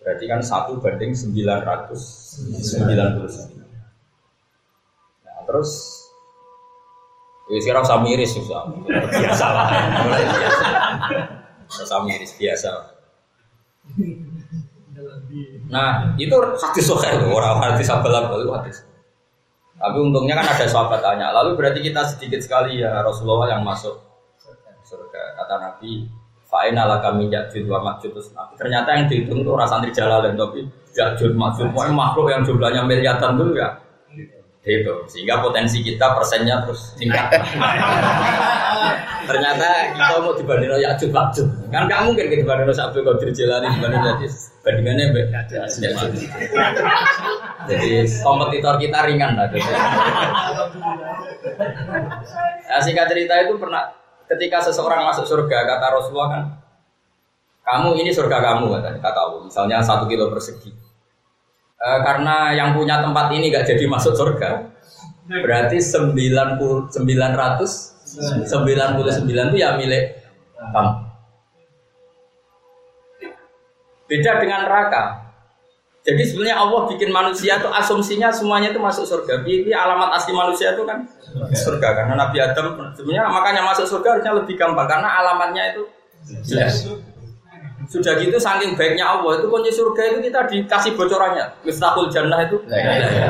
Berarti kan satu banding sembilan ratus sembilan puluh sembilan. Nah terus sekarang sama iris susah, biasa lah, mulai biasa. Sama iris biasa. Nah itu hadis sokai loh, orang hadis sabelang itu hadis. Tapi untungnya kan ada sahabat tanya. Lalu berarti kita sedikit sekali ya Rasulullah yang masuk surga. Kata Nabi, fa'inala kami jadjud wa majud. Ternyata yang dihitung itu rasan terjalalan tapi jadjud majud. Pokoknya makhluk yang jumlahnya miliaran dulu ya. Itu sehingga potensi kita persennya terus tingkat. Ternyata kita mau dibandingkan ya jujur jujur kan nggak mungkin kita dibandingkan Abdul Qadir Jilani dibandingkan tadi bandingannya be jadi kompetitor kita ringan lah. Nah, singkat cerita itu pernah ketika seseorang masuk surga kata Rasulullah kan kamu ini surga kamu katanya kata Allah misalnya satu kilo persegi. E, karena yang punya tempat ini gak jadi masuk surga berarti sembilan ratus sembilan puluh sembilan itu ya milik kamu. Beda dengan neraka. Jadi sebenarnya Allah bikin manusia itu asumsinya semuanya itu masuk surga. Ini alamat asli manusia itu kan surga karena Nabi Adam sebenarnya makanya masuk surga harusnya lebih gampang karena alamatnya itu jelas. Sudah gitu saking baiknya Allah itu punya surga itu kita dikasih bocorannya miftahul jannah itu nah, ya, ya, ya.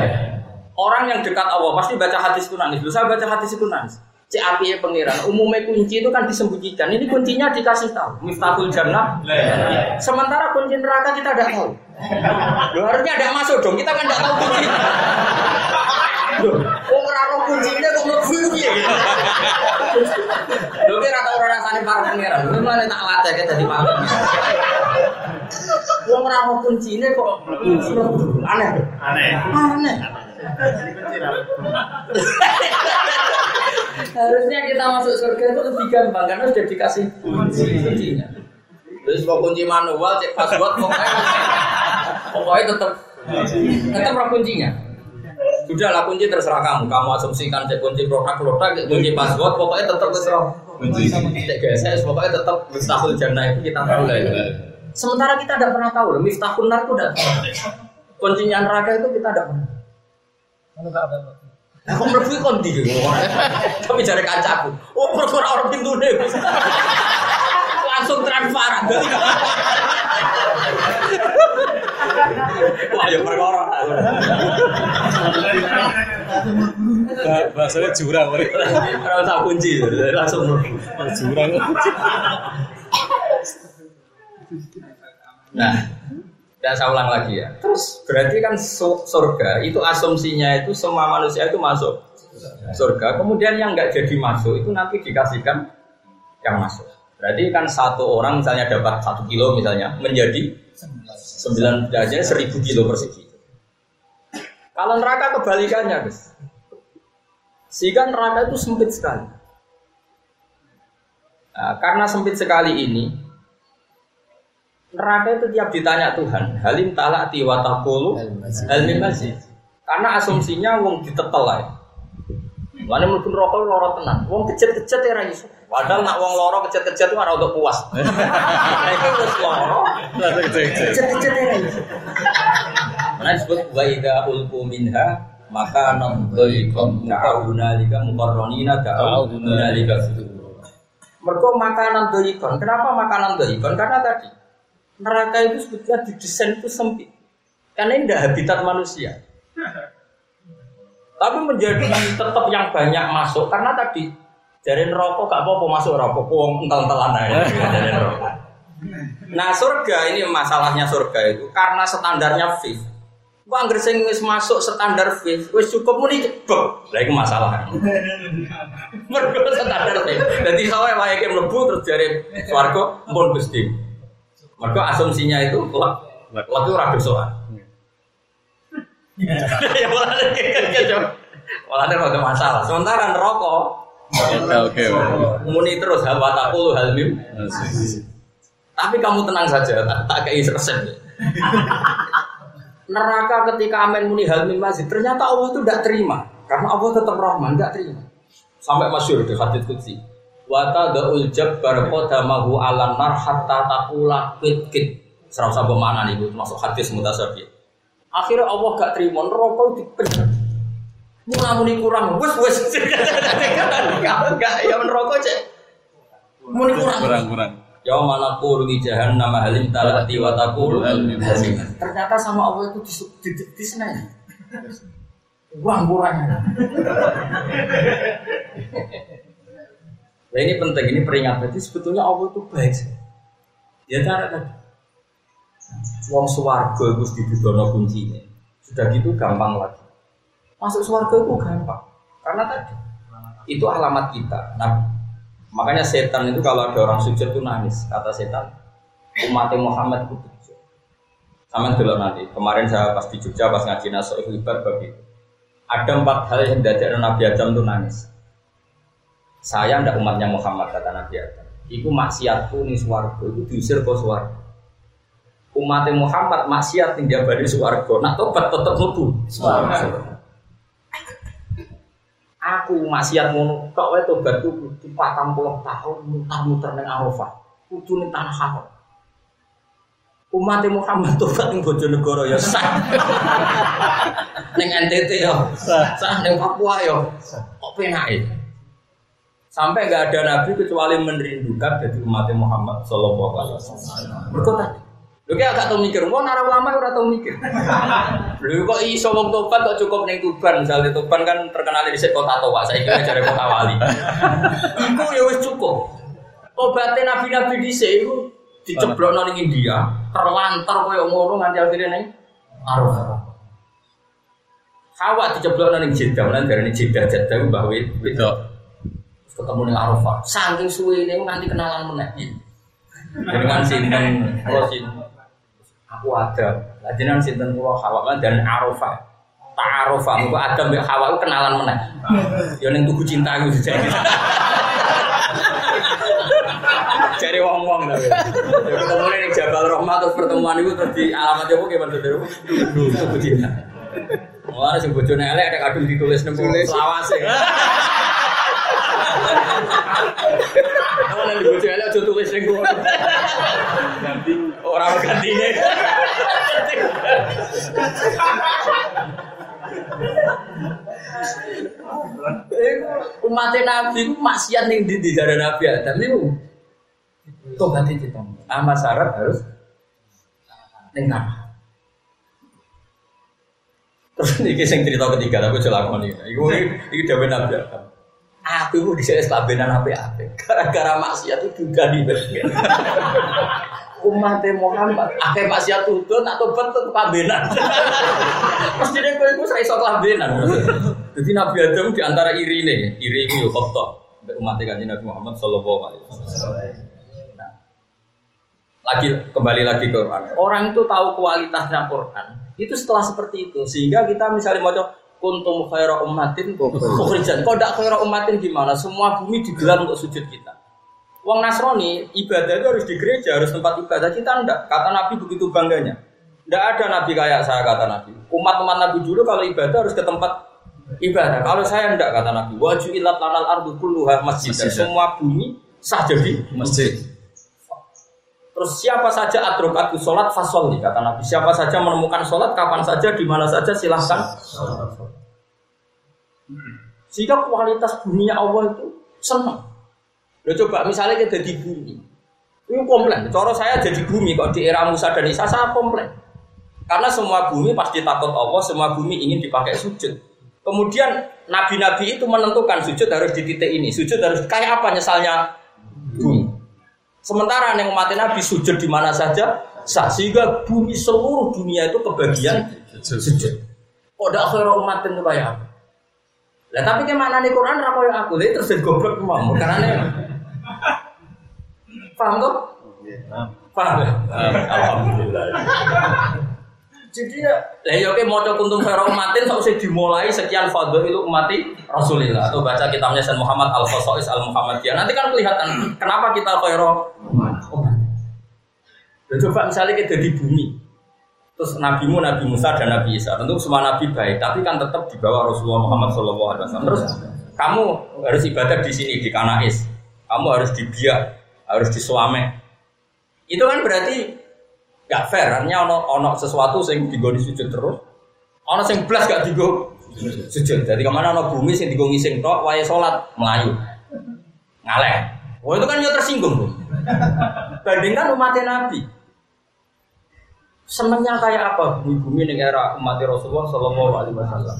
Orang yang dekat Allah pasti baca hadis itu nangis. Lu saya baca hadis itu nangis C A P I pengiran umumnya kunci itu kan disembunyikan ini kuncinya dikasih tahu miftahul jannah nah, ya, ya. Sementara kunci neraka kita tidak tahu lu harusnya tidak masuk dong kita kan tidak tahu kunci lu ngerasa kuncinya kok lebih ya lu kira tahu rasanya para pengiran lu mana tak wadah ya tadi malam lu ngerasa kuncinya kok aneh aneh aneh harusnya kita masuk surga itu lebih gampang karena sudah dikasih kuncinya terus mau kunci manual cek password pokoknya pokoknya tetap tetap roh kuncinya. Sudahlah kunci terserah kamu. Kamu asumsikan cek kunci produk-produk, kunci password, pokoknya tetap terserah. Kunci cek G S S, pokoknya tetap miftahul jannah itu kita tahu lah. Sementara kita tidak pernah tahu, miftahul nar itu tidak tahu. Kuncinya neraka itu kita tidak pernah. Aku merbuih kondi, tapi jari kancaku. Oh, berkurang orang pintu deh. Langsung transparan. Wah, ya perkara. Bahasanya jurang. Kalau tak kunci, langsung jurang. Nah, dan saya ulang lagi ya. Terus berarti kan surga itu asumsinya itu semua manusia itu masuk surga. Kemudian yang nggak jadi masuk itu nanti dikasihkan yang masuk. Berarti kan satu orang misalnya dapat satu kilo misalnya menjadi sembilan aja seribu kilo persegi. Kalau neraka kebalikannya, guys. Sehingga neraka itu sempit sekali. Nah, karena sempit sekali ini, neraka itu tiap ditanya Tuhan, halim talati wa taqulu hal min mazid. Karena asumsinya wong ditetel ae. Mane mlebu neraka lara tenan. Wong kejet-kejet ya ra iso. Padahal nak wong loro kejet-kejet itu ora untuk puas. Mereka terus loro, kejet-kejet ya ra iso. Ana disebut wa idza ulqu minha maka namdaikum ta'unalika muqarranina ta'unalika sudur. Mergo makanan doikon. Kenapa makanan doikon? Karena tadi neraka itu sebetulnya didesain itu sempit. Karena ini tidak habitat manusia. Tapi menjadi tetap yang banyak masuk karena tadi dari neraka gak apa-apa masuk neraka, wong entel-entelan aja dari neraka. Nah, surga ini masalahnya surga itu karena standarnya fif. Kok anggere sing wis masuk standar wis wis cukup muni jebok. Lah iku masalah. Mergo standar teh. Dadi sawae wae iki mlebu terus jare swarga pun Gusti. Mergo asumsinya itu kok lek ora dosa. Ya bolane kecok. Bolane ora masalah. Sementara neraka oke. Muni terus hawa taqulu halmim. Tapi kamu tenang saja, tak tak kei resep. Neraka ketika amin muni hal min masih, ternyata Allah itu tidak terima, karena Allah tetap Rahman, tidak terima. Sampai masyhur di hadits qudsi. Wa tadul jabbar qadamahu 'alan nar hatta taqula qit. Serasa bermakna niku termasuk hadits mutasabi. Akhirnya Allah enggak terima, neraka dipencet. Mula-mula kurang, wes wes. Enggak, ya neraka cek. Muni kurang. Kurang-kurang. Yauma naqulu li jahannam halim talati wa taqulu halim. Ternyata sama Allah itu disenai. Wah, murahnya. Nah ini penting, ini peringatan. Jadi sebetulnya Allah itu baik. Ya cara tadi. Wong swarga itu didono kuncinya. Sudah gitu gampang lagi. Masuk swarga itu gampang. Karena tadi itu alamat kita. Nah, makanya setan itu kalau ada orang sujud itu nangis, kata setan. Umat Muhammad itu sujud. Sama dulu nanti. Kemarin saya pas di Jogja pas ngaji Nasoh Ibar begitu. Ada empat hal yang diajarkan Nabi Adam itu nangis. Saya ndak umatnya Muhammad kata Nabi Adam. Iku maksiatku ning swarga, iku diusir ke swarga. Umat Muhammad maksiat ning jabari swarga, nak tobat tetep mlebu swarga. Aku maksiat ngono tok wae tobatku kudu patang puluh tahun muter-muter ning Arafah. Kudu ning tanah haram. Umat Muhammad tobat ning Bojonegoro ya sah. Ning N T T ya sah, sah ning Papua ya sah. Kok penake. Sampai enggak ada nabi kecuali merindukan jadi umat Muhammad sallallahu alaihi wasallam. Mergo tadi lho kaya gak tau mikir, wong arep lama ora tau mikir. Lho kok iso wong tobat kok cukup ning Tuban, misale Tuban kan terkenal dhisik kota tua, saiki jare kota wali. Iku ya wis cukup. Obate nabi-nabi dhisik iku diceblokno ning India, terlantar koyo ngono nganti akhire ning Arafah. Hawa diceblokno ning Jeddah, lan darane Jeddah-Jeddah mbah wedok. Ketemu ning Arafah. Saking suwene nganti kenalan meneh. Dengan sinten kula sinten aku Adam, lajenan sinten kula Hawa dan Arafah. Ta'arufah, muga Adam mbek Hawa ku kenalan meneh. Ya ning tugu cinta iku jare. Jare wong-wong lho. Ya ketemu ning Jabal Rahmah terus pertemuan iku terus di alamat opo ke Bandar Tugu Cinta. Ora sing bojone elek nek kadung ditulis nemu selawase. Awan di bocah elek aja tulis ning kono. Ganti ora gantine. Umat Nabi ku maksiat ning ndi dijarah Nabi Adam niku. Tobat cita. Ama syarat harus ning tanah. Terus niki sing cerita ketiga aku jelakoni. Iku iki dhewe Nabi Adam. Aku itu disini selabenan api-api gara-gara maksiat itu juga di bagian umat Muhammad akhir maksiat itu nak tobat itu kelabenan terus jadi aku saya bisa kelabenan jadi Nabi Adam diantara iri ini iri ini yukopto umat Nabi Muhammad sallallahu alaihi wasallam nah, lagi kembali lagi ke Quran orang itu tahu kualitasnya Quran itu setelah seperti itu sehingga kita misalnya mau coba kuntum khaira ummatin ukhrijat. Kok ndak khaira ummatin gimana? Semua bumi digelar untuk sujud kita. Wong Nasrani ibadah itu harus di gereja, harus tempat ibadah. Kita ndak. Kata Nabi begitu bangganya. Ndak ada nabi kayak saya kata Nabi. Umat-umat Nabi dulu kalau ibadah harus ke tempat ibadah. Kalau saya ndak kata Nabi. Wajuilat lanal ardu kulluha masjid. Semua bumi sah jadi masjid. Terus siapa saja adrokatku sholat fasolli kata Nabi. Siapa saja menemukan sholat kapan saja di mana saja silahkan. Sehingga kualitas dunia Allah itu senang. Lo coba misalnya kita jadi bumi, itu komplain. Coro saya jadi bumi kok di era Musa dan Isa saya komplain. Karena semua bumi pasti takut Allah, semua bumi ingin dipakai sujud. Kemudian nabi-nabi itu menentukan sujud harus di titik ini, sujud harus kayak apa nyesalnya bumi. Sementara yang umat Nabi sujud di mana saja sah, sehingga bumi seluruh dunia itu kebagian sujud. Kodak khairu umatin itu kayak apa? Lah tapi ke mana nih Quran ra koyo aku, lha terus goblok mau karane. Paham toh? Nggih, paham. Alhamdulillah. Jadi lah yo ke maca kuntum khairu umatin sok sing dimulai sekian fadhilul ummati Rasulillah atau baca kitabnya Syekh Muhammad Al-Khasais Al-Muhammadiyah. Nanti kan kelihatan kenapa kita khairu umat. Dan coba misalnya kita di bumi. Terus nabimu, Nabi Musa dan Nabi Isa, tentu semua nabi baik, tapi kan tetap di bawah Rasulullah Muhammad shallallahu alaihi wasallam. Terus kamu harus ibadah di sini di Kanais, kamu harus di Biak, harus di Suame. Itu kan berarti nggak fair, artinya ono ono sesuatu yang digoni sujud terus, ono yang belas nggak digo sujud. Jadi kemana ono bumi yang digo ngising tok, wae sholat melayu, ngaleh. Wah itu kan yo tersinggung tuh. Bandingkan umatnya Nabi. Senangnya kayak apa bumi-bumi ning era umat Rasulullah sallallahu alaihi wasallam.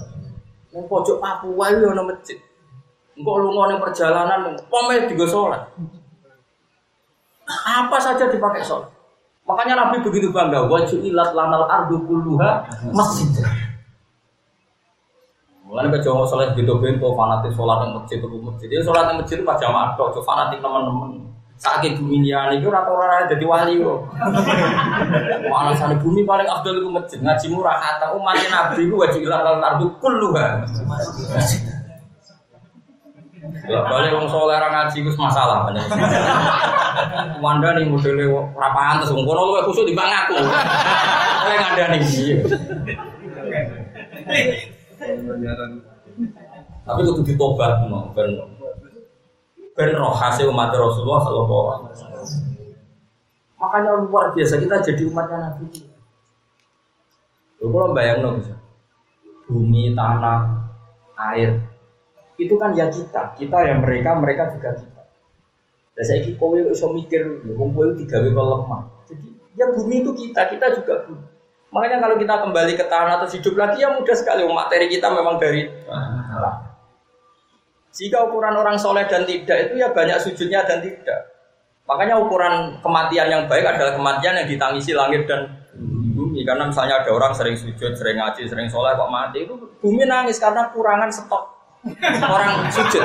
Nang pojok Papua iki ana masjid. Engko lunga ning perjalanan pomeh digo salat. Apa saja dipakai salat. Makanya Nabi begitu bangga wajilat lanal ardu kulluha masjid. Mulane baca salat bento-bento fanatik salat nang masjid ke masjid. Dia salat nang masjid pas jamaah tok, fanatik teman-teman. Sakit bumi liane itu rata-rata jadi wali kok. Alasan bumi paling afdal itu masjid ngaji murah kata umat Nabi itu wajib ilal ardu kulluha. Lah balik wong saleh ra ngaji wis masalah banyak. Wandani modele ora pantes wong kono luwih khusuk timbang aku. Oleh ngandani piye. Tapi kudu ditobat no ben. Ben rohase umat Rasulullah sallallahu alaihi wasallam. Makanya luar biasa kita jadi umatnya Nabi. Lho kula mbayangno bisa. Bumi, tanah, air. Itu kan ya kita, kita yang mereka, mereka juga kita. Lah saiki kowe iso mikir lho wong kowe digawe lemah. Jadi ya bumi itu kita, kita juga bumi. Makanya kalau kita kembali ke tanah atau hidup lagi ya mudah sekali materi kita memang dari tanah. Jika ukuran orang soleh dan tidak itu ya banyak sujudnya dan tidak. Makanya ukuran kematian yang baik adalah kematian yang ditangisi langit dan bumi. Karena misalnya ada orang sering sujud, sering ngaji, sering soleh kok mati, itu bumi nangis karena kurangan stok orang sujud.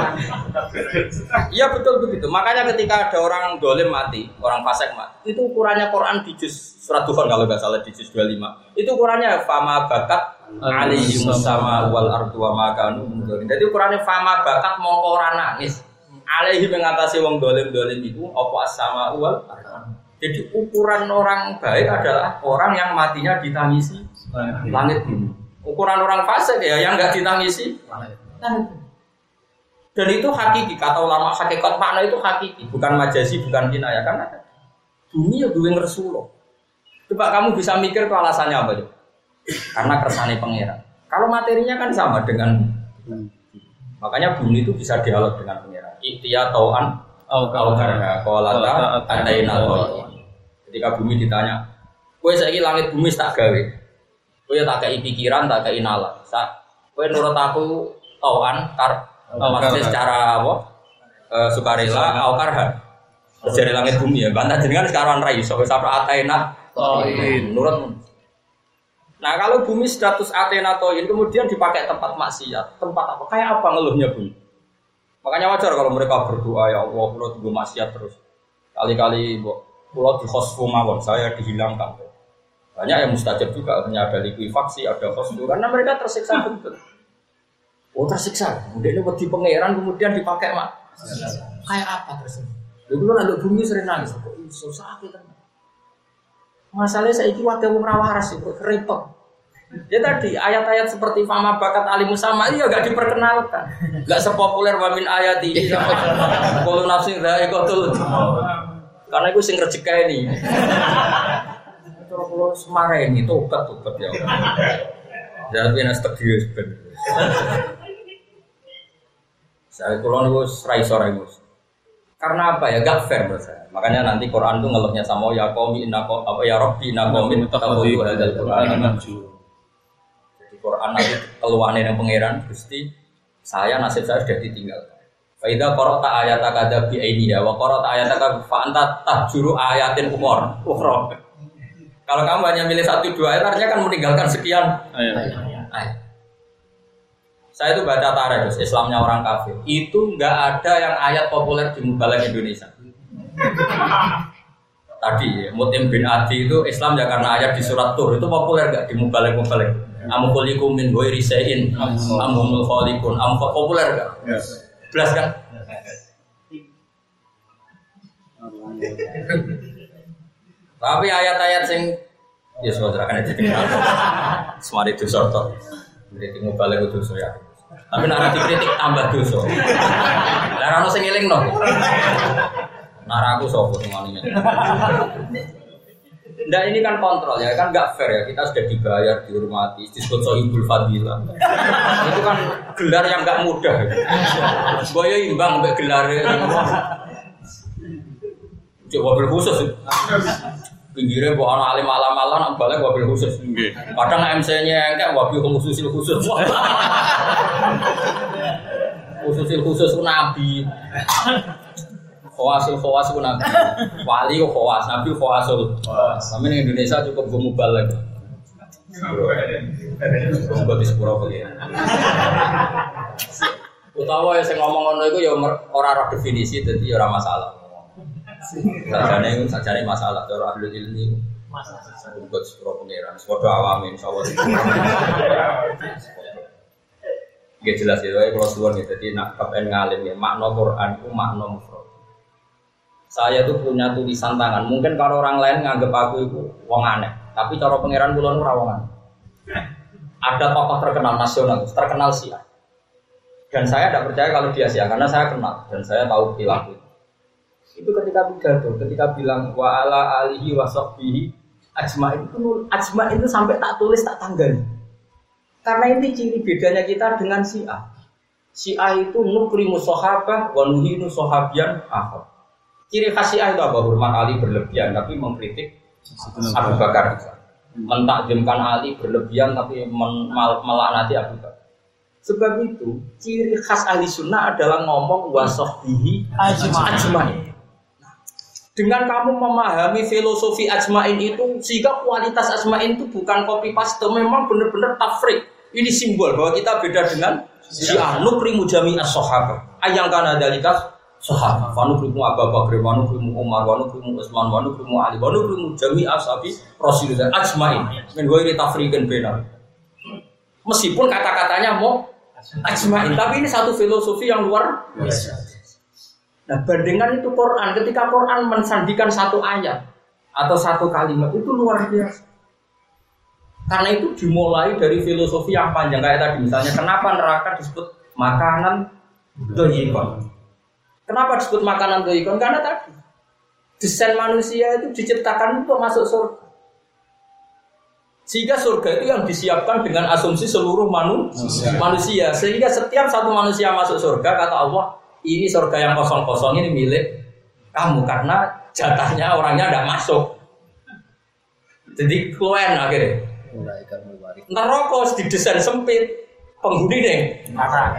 Iya betul begitu. Makanya ketika ada orang dolim mati, orang fasik mati, itu ukurannya Quran di juz surat Duhan kalau nggak salah di juz dua puluh lima. Itu ukurannya fama bakat alihim sama wal ardu wa ma kanu mudzalim. Jadi ukurannya fama bakat mongko ora nangis. Alihim mengatasi wong dolim-dolim itu apa sama wal ardu. Jadi ukuran orang baik adalah orang yang matinya ditangisi langit bumi. Ukuran orang fasik ya yang enggak ditangisi langit. Dan itu hakiki kata ulama hakikat makna itu hakiki bukan majazi bukan kinayah karena bumi ya duwing Rasulullah. Coba kamu bisa mikir ke alasannya apa itu? Karena kersane pangeran. Kalau materinya kan sama dengan hmm. makanya bumi itu bisa dialog dengan pangeran. Ikhtiya tauan au kalkara qalata atainal qaul. Ketika bumi ditanya, "Kowe saiki langit bumi tak gawe. Kowe tak kei pikiran, tak kei nalar. Kowe nurut aku tauan kar maksudnya secara apa? Uh, sukarela au karhan." Jare langit bumi ya, bantah jenengan sekarang ra iso wis apa atainal qaulin. Nurut. Nah kalau bumi status Athena toin kemudian dipakai tempat maksiat, tempat apa? Kayak apa ngeluhnya bumi? Makanya wajar kalau mereka berdoa ya Allah kula tunggu maksiat terus. Kali-kali kula dikhosfu mawon, saya dihilangkan. Banyak yang mustajab juga, artinya ada likuifaksi, ada khosfu karena mereka tersiksa betul. Oh tersiksa, kemudian wedi pangeran kemudian dipakai mak. Kayak apa terus? Dulu kan ada bumi sering nangis, kok susah kita. Masalahnya saya itu wakil merawaras itu repot. Ya tadi ayat-ayat seperti fama bakat alimu sama itu nggak diperkenalkan, nggak sepopuler wamin ayat ini. Kalau nafsin dah ekotul, karena itu sing rezeki ini. Kalau kalau Semarang itu obat obat ya. Jadi nastegir sebenarnya. Saya kalau nulis raisor nulis. Karena apa ya? Gak fair menurut saya. Makanya nanti Quran itu ngeluhnya sama ya qaumi inna apa ya rabbi inna qaumi taqabbalu hadzal Quran. Jadi Quran nanti keluane nang pangeran Gusti, saya nasib saya sudah ditinggal. Fa idza qara'ta ayataka bi aini ya wa qara'ta ayataka fa anta tahjuru ayatin umur ukhra. Kalau kamu hanya milih satu dua ayat, artinya kan meninggalkan sekian ayat. Saya itu baca tarikh Islamnya orang kafir. Itu nggak ada yang ayat populer di mubalig Indonesia. Tadi Mut'im bin Adi itu Islam ya karena ayat di surat Tur itu populer nggak di mubalig-mubalig. Amukulikum min ghairi shay'in amul khaliqun. Am populer nggak? Jelas kan? Tapi ayat-ayat sing ya saudara kan itu kenal. Semari itu sorto. Kritik mubalig itu saya. Tapi nek dikritik tambah dosa. Lah ana sing elingno. Naraku sopo semuanya. Nah ini kan kontrol ya, kan nggak fair ya, kita sudah dibayar, dihormati, disebut sohibul fadilah. Itu kan gelar yang nggak mudah. Boyo imbang sampai gelar. Cuk wabil khusus. Pinggirnya bukan alim alam-alam, balik wabil khusus. Kadang M C-nya kayak wabil khususil khusus. Khususil khusus nabi. Khawasul khawasul nabi, wali khawas, nabi khawasul. Kami di Indonesia cukup gemubalik. Bukan di sepuro kali. Utawa yang saya ngomong-ngomong itu ya orang-orang definisi, jadi orang masalah. Sajane itu sajane masalah, orang ahli ilmu. Bukan sepuro pengiran, sepuro awamin, sepuro. Gak jelas itu, kalau suan gitu, jadi nak kapen ngalim ya makna Quran itu makna mufrad. Saya tuh punya tulisan tangan. Mungkin kalau orang lain nganggep aku itu wong aneh, tapi cara pangeran kula nu ra wong aneh. Ada tokoh terkenal nasional, terkenal Syiah. Dan saya tidak percaya kalau dia Syiah karena saya kenal dan saya tahu perilaku. Itu ketika pidato, ketika bilang wa ala alihi wa sahbihi ajmain itu ajmain itu sampai tak tulis tak tanggani. Karena ini ciri bedanya kita dengan Syiah. Syiah itu nukrimu sahabah wa nuhinu sahabiyan akhar. Ciri khas Syiah itu apa? Hormat Ali berlebihan tapi mengkritik Abu Bakar. Mentakjimkan Ali berlebihan tapi melaknati Abu Bakar. Sebab itu ciri khas ahli sunnah adalah ngomong wasahbihi ajma'in. Dengan kamu memahami filosofi ajma'in itu, sehingga kualitas ajma'in itu bukan copy paste, memang benar-benar tafrik. Ini simbol bahwa kita beda dengan Syiah. Nukri mujami as-sohabah ayang kana dalikas sahabat, wanu krimu Abu Bakar, wanu krimu Umar, wanu krimu Utsman, wanu krimu Ali, wanu krimu jami ashabi Rasulullah ajmain. Men ghairi tafriqin bainahum. Meskipun kata-katanya mau ajmain, tapi ini satu filosofi yang luar biasa. Nah, bandingkan itu Quran, ketika Quran mensandikan satu ayat atau satu kalimat itu luar biasa. Karena itu dimulai dari filosofi yang panjang kayak tadi misalnya kenapa neraka disebut makanan thayyibah. Kenapa disebut makanan doikon? Karena tadi desain manusia itu diciptakan untuk masuk surga. Sehingga surga itu yang disiapkan dengan asumsi seluruh manusia. manusia. Sehingga setiap satu manusia masuk surga, kata Allah, ini surga yang kosong-kosong ini milik kamu. Karena jatahnya orangnya tidak masuk. Jadi kluen akhirnya. Neraka didesain sempit, penghuni nih. Ada.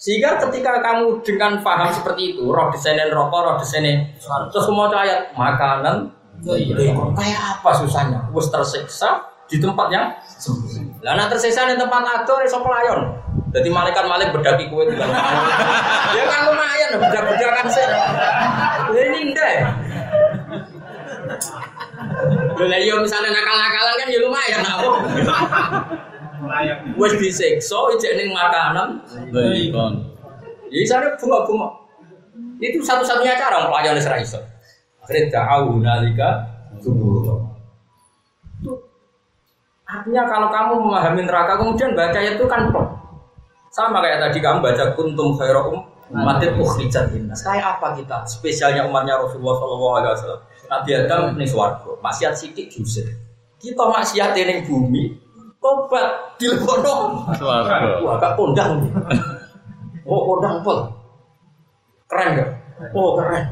Sehingga ketika kamu dengan paham seperti itu, roh desainnya rokok, roh desainnya terus semua ayat makanan, kayak apa susahnya? Terus tersiksa di tempat yang sempit. Lah nak tersiksa di tempat atur iso pelayon. Jadi malaikat Malik bedaki kowe juga. Ya kan lumayan bedak-bedakan sih. Lah ini ndek. Lah yo misalnya nakal-nakalan kan ya lumayan aku. Wes disiksa ijek ning makanan. Baikon. Jadi sare bunga-bunga. Itu satu-satunya cara melayan wis ra iso. Akhire da'u nalika subur. Artinya kalau kamu memahami neraka kemudian baca itu kan plek. Sama kayak tadi kamu baca kuntum khairu ummatin ukhrijat linnas. Kayak apa kita? Spesialnya umatnya Rasulullah sallallahu alaihi wasallam. Nabi Adam ning swarga, maksiat sithik diusir. Kita maksiat ning bumi. Tobat di Lebono, wah agak kondang, oh kondang pol, keren gak? Oh keren,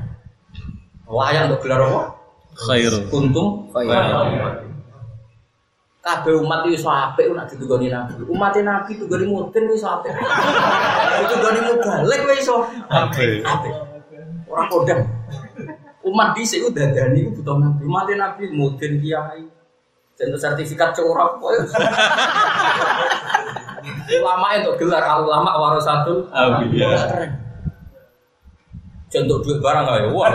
layan untuk gelar apa? Khair, untung, kabeh umat itu sape, unak itu goni nabi, umatnya nabi itu goni mungkin itu sape, itu goni mubalek, itu sape, orang kondang. umat dhisik ku dadani ku butuh nabi. Umat nabi modern kiai. Dan sertifikat curang koyo. Ulama itu gelar ulama warasatul anbiya. Contoh duit barang ae. Wah.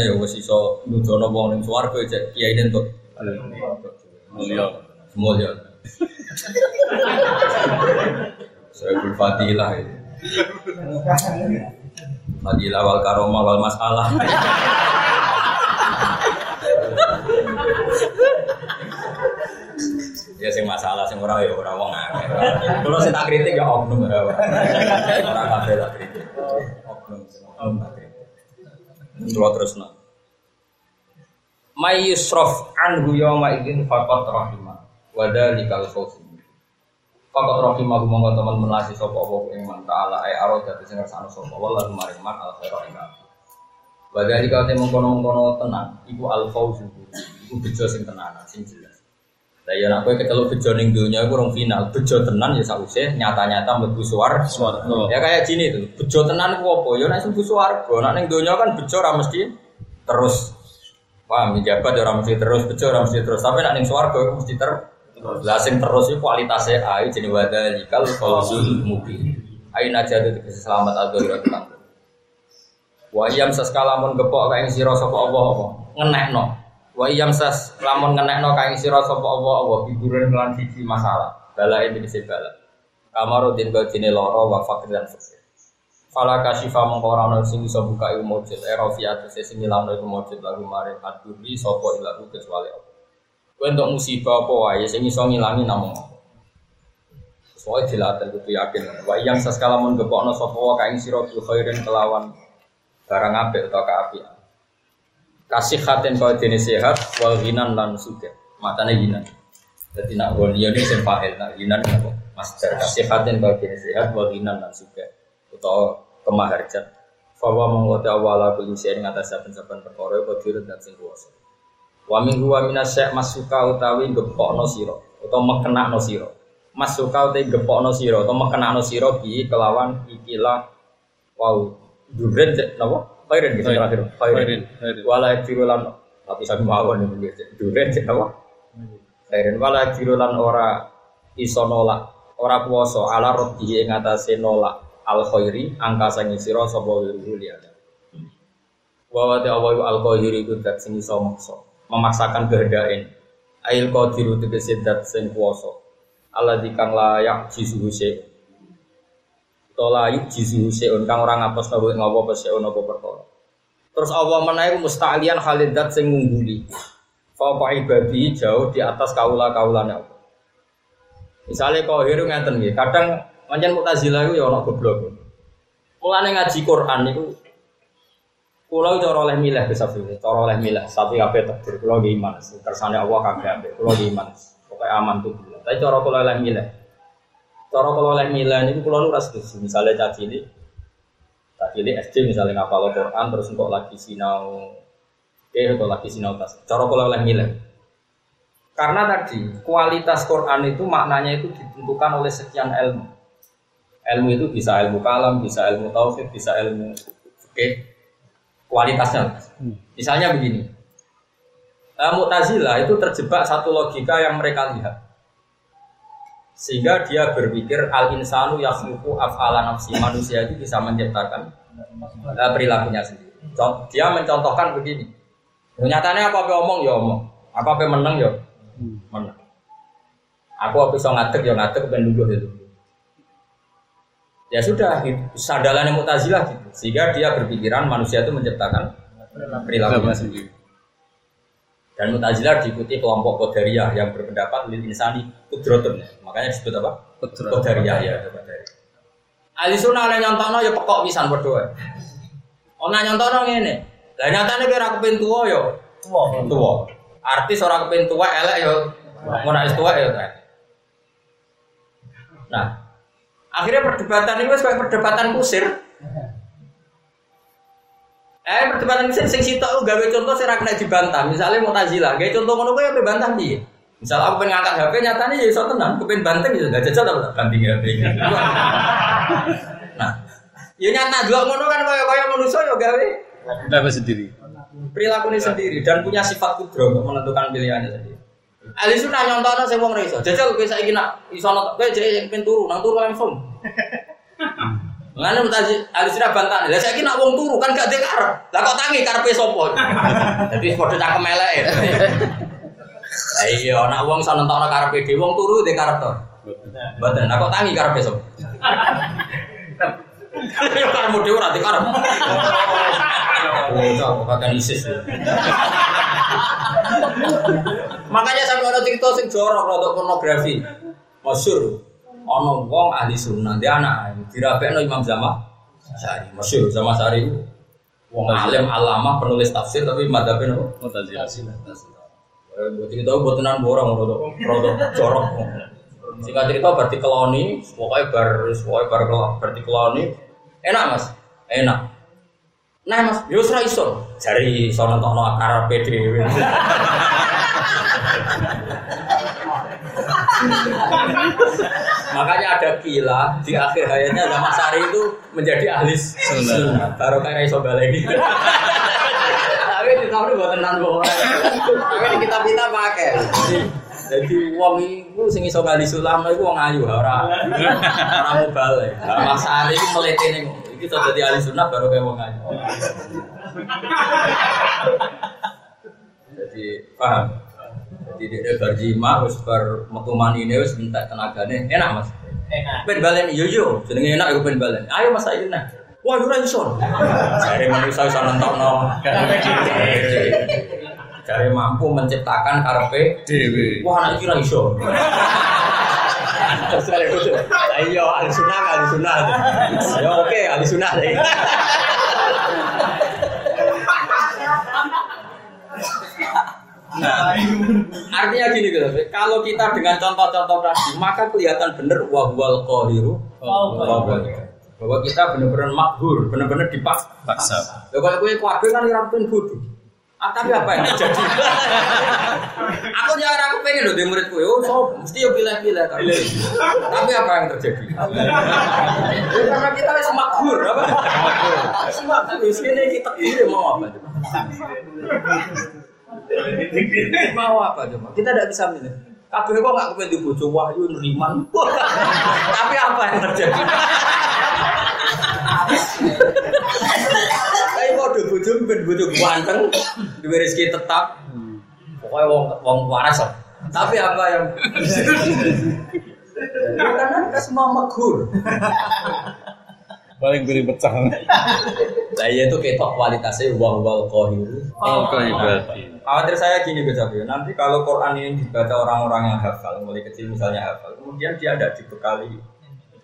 Ayo wis iso nujono wong ning swarga cek kiai entuk. Mulya. Mulya. Saya berfadilah itu. Fadilah wal karomah wal masalah. Ya sing masalah sing ora ya ora wong akeh. Kulo sing tak kritik ya oknum ora. Ora kabeh tak kritik. Oknum sing omah. Kulo terusna. May yusraf anhu yauma idzin faqat rahimah wa dalikal khawf. Faqat rahimah monggo teman melasi sapa apa ing man taala ay arodat sing ngersakno sapa wallahu marimat al khairu ing. Wa dalikal te mongkon-mongkon tenang iku al khawf. Iku bejo sing tenan sing jelas. Lah ya nek kowe ketelok bejo ning donya iku rong final, bejo tenan ya sausih nyata-nyata mlebu swarga. Ya kayak gini itu, bejo tenan ku apa? Ya nek mlebu swarga, nek ning donya kan bejo ora mesti terus. Paham, njabat ora mesti terus, bejo ora mesti terus. Tapi nek ning swarga mesti ter. Lah sing terus iki kualitasnya ae jenenge wadalikal fawzul mubin. Ae najatake selamat al-dhahirah kang. Wa iyam saskalamun gepok kae sira sapa apa-apa ngenekno. Wa iyam sas lamun ngenekno kae sira sapa apa-apa hiburan lan siji masalah balae dikese bala kamarudin bajine loro wa fakir lan fakir falaka syifa mongko ora ono sing iso buka ilmu mujid erofiat sing ngilamno ilmu mujid lagu mare aduri sapa ilahu kecuali apa kowe entuk musibah apa wae sing iso ngilangi namung soe dilaten kudu yakin wa iyam sas kalamun gepokno sapa kae sira bi khairin kelawan barang apik utawa kaapian kasih khaten kau jenis sehat, wal ginan lan suke, matanya ginan. Jadi nak walia ni sempael nak ginan apa? Master kasih khaten kau jenis sehat, wal ginan lan suke, atau kemaharjan. Fawa mengkoti awala kulisean ngatas saben-saben perkara bodirat dan singkuasa. Waming gua minasek masukau tawi gepok nosiro, atau mekena nosiro. Masukau tawi gepok nosiro, atau mekena nosiro bi kelawan ikilah wow duren apa? Khairin gitu terakhir. Khairin. Wala jirulan tapi sami mawon niku gitu. Duren cek apa? Khairin wala jirulan ora iso nolak, ora kuwasa ala rodhi ing atase nolak al khairi angkasa ngisira sapa wiru liya. Wa wa ta'awul al qahiri iku dak sing iso maksa, memaksakan kehendak-e. Ail qadiru tegese dak sing kuwasa. Alladzi kang layak jisuhuse tolayuk jizu seon kang ora ngapos ta wek ngopo peseon apa perkara. Terus Allah menawi musta'lian khalidat sing ngungguli. Fa ibadi jauh di atas kaula-kaulane Allah. Misale kok hero ngaten nggih, kadang pancen Mu'tazilah iku ya ana goblok. Mulane ngaji Quran niku kula cara oleh milih bisa pilih, cara oleh milih tapi kabeh takdir kula nggih iman, kersane Allah kabeh ambek kula nggih iman. Pokoke aman tuh. Tapi cara kula oleh milih Cara kalau oleh milan itu kalau lu rasa tu, misalnya caci ini, caci ini S D misalnya ngapal Quran terus untuk lagi sinau, eh untuk lagi sinau tas. Cara kalau oleh milan, karena tadi kualitas Quran itu maknanya itu ditentukan oleh sekian ilmu. Ilmu itu bisa ilmu kalam, bisa ilmu taufik, bisa ilmu fikih. Kualitasnya, misalnya begini, Mu'tazilah itu terjebak satu logika yang mereka lihat. Sehingga dia berpikir al-insanu yakhluqu af'ala nafsi, manusia itu bisa menciptakan uh, perilakunya sendiri. Contoh, dia mencontohkan begini. Nyatanya apa apa omong ya omong, apa apa menang ya menang. Aku apa iso ngadeg ya ngadeg ben lungguh ya lungguh. Ya sudah, sadalane Mu'tazilah gitu. Sehingga dia berpikiran manusia itu menciptakan perilakunya sendiri. Dan Mu'tazilah diikuti kelompok Qadariyah yang berpendapat lil insani qudratun. Makanya disebut apa? Qadariyah ya, Qadariyah. Ahli sunnah nek nyontokno ya pekok pisan padha ae. Ana nyontokno ngene. Lah nyatane kowe ora kepen tuwa ya tuwa. Tuwa. Artis ora kepen tuwa elek ya ngono wis tuwa ya. Nah, akhirnya perdebatan ini wis kayak perdebatan kusir. Eh perdebatan sing sing sitok gawe contoh sing ra kena dibantah. Misale Mu'tazilah, gawe contoh ngono kuwi ya bantah piye? Misal aku pengen ngangkat H P nyatane ya iso tenan, kepen banteng ya enggak jajal ta banting H P. Nah, ya nyata delok ngono kan kaya-kaya manusa ya gawe Pendapat sendiri. Perilakunya sendiri dan punya sifat kudro untuk menentukan pilihannya sendiri. Ali sunnah nyontokno sing wong ra iso. Jajal kowe saiki nak iso nontok kowe jek pin turu, nang turu langsung. Ngene mutazi Ali sunnah bantah. Lah saiki nak wong turu kan gak dhek karep. Lah kok tangi karepe sapa? Dadi padha cakem eleke. Lah iya nak wong iso nentokno karepe dhewe wong turu dhek karep to. Mboten. Lah kok tangi karepe sapa? Ya karepmu dhewe ora dhek karep. Oh, pakai ISIS. Makanya sampai ada cerita sing jorok untuk pornografi. Masyhur. Ana wong ahli sunnah, dia anak dirapekno Imam Zamah. Syari, masyhur Zamakhshari iku wong alim alamah penulis tafsir tapi madhabe nopo? Mu'tazilah. Eh, mboten tau botenan borong rodok, rodok jorok. Singkat cerita bar dikeloni, pokoke bar pokoke bar bar dikeloni. Enak, Mas. Enak. Nah mas, ya usra iso jari iso nonton akar P D W makanya ada kila di akhir hayatnya Zamakhshari itu menjadi ahli sunnah baru kaya iso baleni tapi di tahun ini buat tenan tapi di kitab-kitab pakai jadi wong iku sing iso ahli sunnah iku wong ayu ora ora mubale Zamakhshari iku mletene kita jadi ahli sunnah baru kayak wong aja. Jadi paham. Jadi dia berjima, terus bermetuman ini, terus minta tenaganya enak mas. Enak. Pen balen, yo yo, jenenge enak aku pen balen. Ayo mas ayo nah. Wah juran son. Cari manusia bisa nentokno. Cari mampu menciptakan karepe dewi. Wah anak juran son. Terserah itu. Ayo ahli sunnah, ahli sunnah. Ayo oke, ahli sunnah. Nah, artinya gini gitu. Kalau kita dengan contoh-contoh tadi, maka kelihatan benar wahwal qahiru. Bahwa kita benar-benar maghur, benar-benar dipaksa. Kalau kowe kuwi kan ora pun bodho. Ah, tapi apa ini jadi? Aku nyara aku pengen loh dia muridku, oh so, mesti yo pilih-pilih kan. Tapi apa yang terjadi? Karena kita wis makbur, apa? Makbur. Wis kene kita ini mau apa? Mau apa coba? Kita tidak bisa milih. Kabeh kok gak kepen dibojo wahyu nriman. Tapi apa yang terjadi? Duh bojo ben bojo ganteng, duwe rezeki tetap. Pokoke wong wong waras. Tapi apa yang karena kita semua maghur. Paling gurih pecah. Lah iya itu ketok kualitasnya wa wal qahir. Khawatir saya gini Gus Abi, nanti kalau Quran ini dibaca orang-orang yang hafal, mulai kecil misalnya hafal, kemudian dia ada dibekali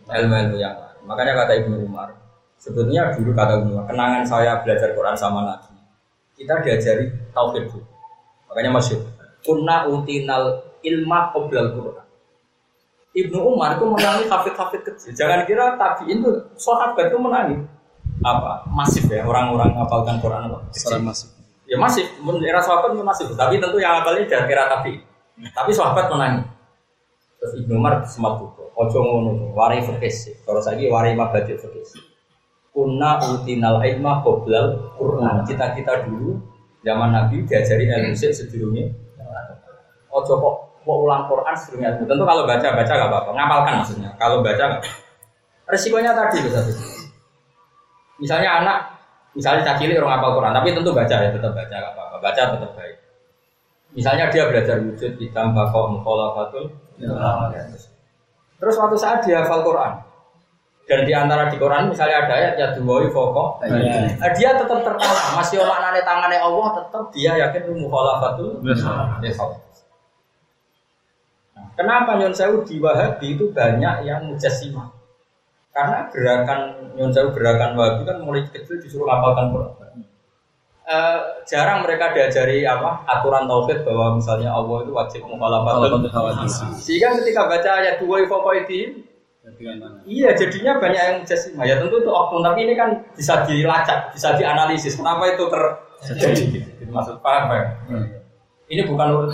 ilmu-ilmu yang lain. Makanya kata Ibnu Umar sebetulnya dulu kata Umar, kenangan saya belajar Quran sama Nabi. Kita diajari tauhid dulu. Makanya masyhur. Kunna utinal ilma qoblal Quran. Ibnu Umar itu menangi hafid-hafid kecil. Jangan kira tabiin itu sahabat itu menangi apa? Masif ya orang-orang ngapalkan Quran apa? Secara masif. Ya masif, era sahabat itu masif, tapi tentu yang apalnya dari era tabi. Tapi sahabat menangi. Terus Ibnu Umar semabuk. Ojo ngono, wari fikih. Terus lagi wari mabadi fikih. Kunna utinal ilma qoblal Qur'an. Kita-kita dulu zaman Nabi diajari ilmu sik sedurunge. Ojo kok kok ulang Qur'an sedurunge. Tentu kalau baca-baca enggak apa-apa, ngapalkan maksudnya. Kalau baca enggak. Resikonya tadi Mas Abi. Misalnya anak, misalnya cah cilik ora ngapal Qur'an, tapi tentu baca ya, tetap baca enggak apa-apa. Baca tetap baik. Misalnya dia belajar wujud hitam baqaul mukhalafatul. Terus suatu saat dia hafal Qur'an. Dan di antara di Quran misalnya ada ayat ya duwai fokoh ya. Dia tetap terkenal masih olaknane tangane Allah tetap dia yakin itu mukhalafatul misal. Nah, kenapa Nyon Sewu di Wahabi itu banyak yang mujassimah? Karena gerakan Nyon Sewu gerakan Wahabi kan mulai kecil disuruh hafalkan Quran. E, jarang mereka diajari apa aturan tauhid bahwa misalnya Allah itu wajib mukhalafatul misal. Sehingga ketika baca ayat duwai fokoh itu iya, jadinya banyak yang jasimah. Ya tentu itu oknum, tapi ini kan bisa dilacak, bisa dianalisis. Kenapa itu terjadi? Maksud paham ya? Hmm. Ini bukan urut.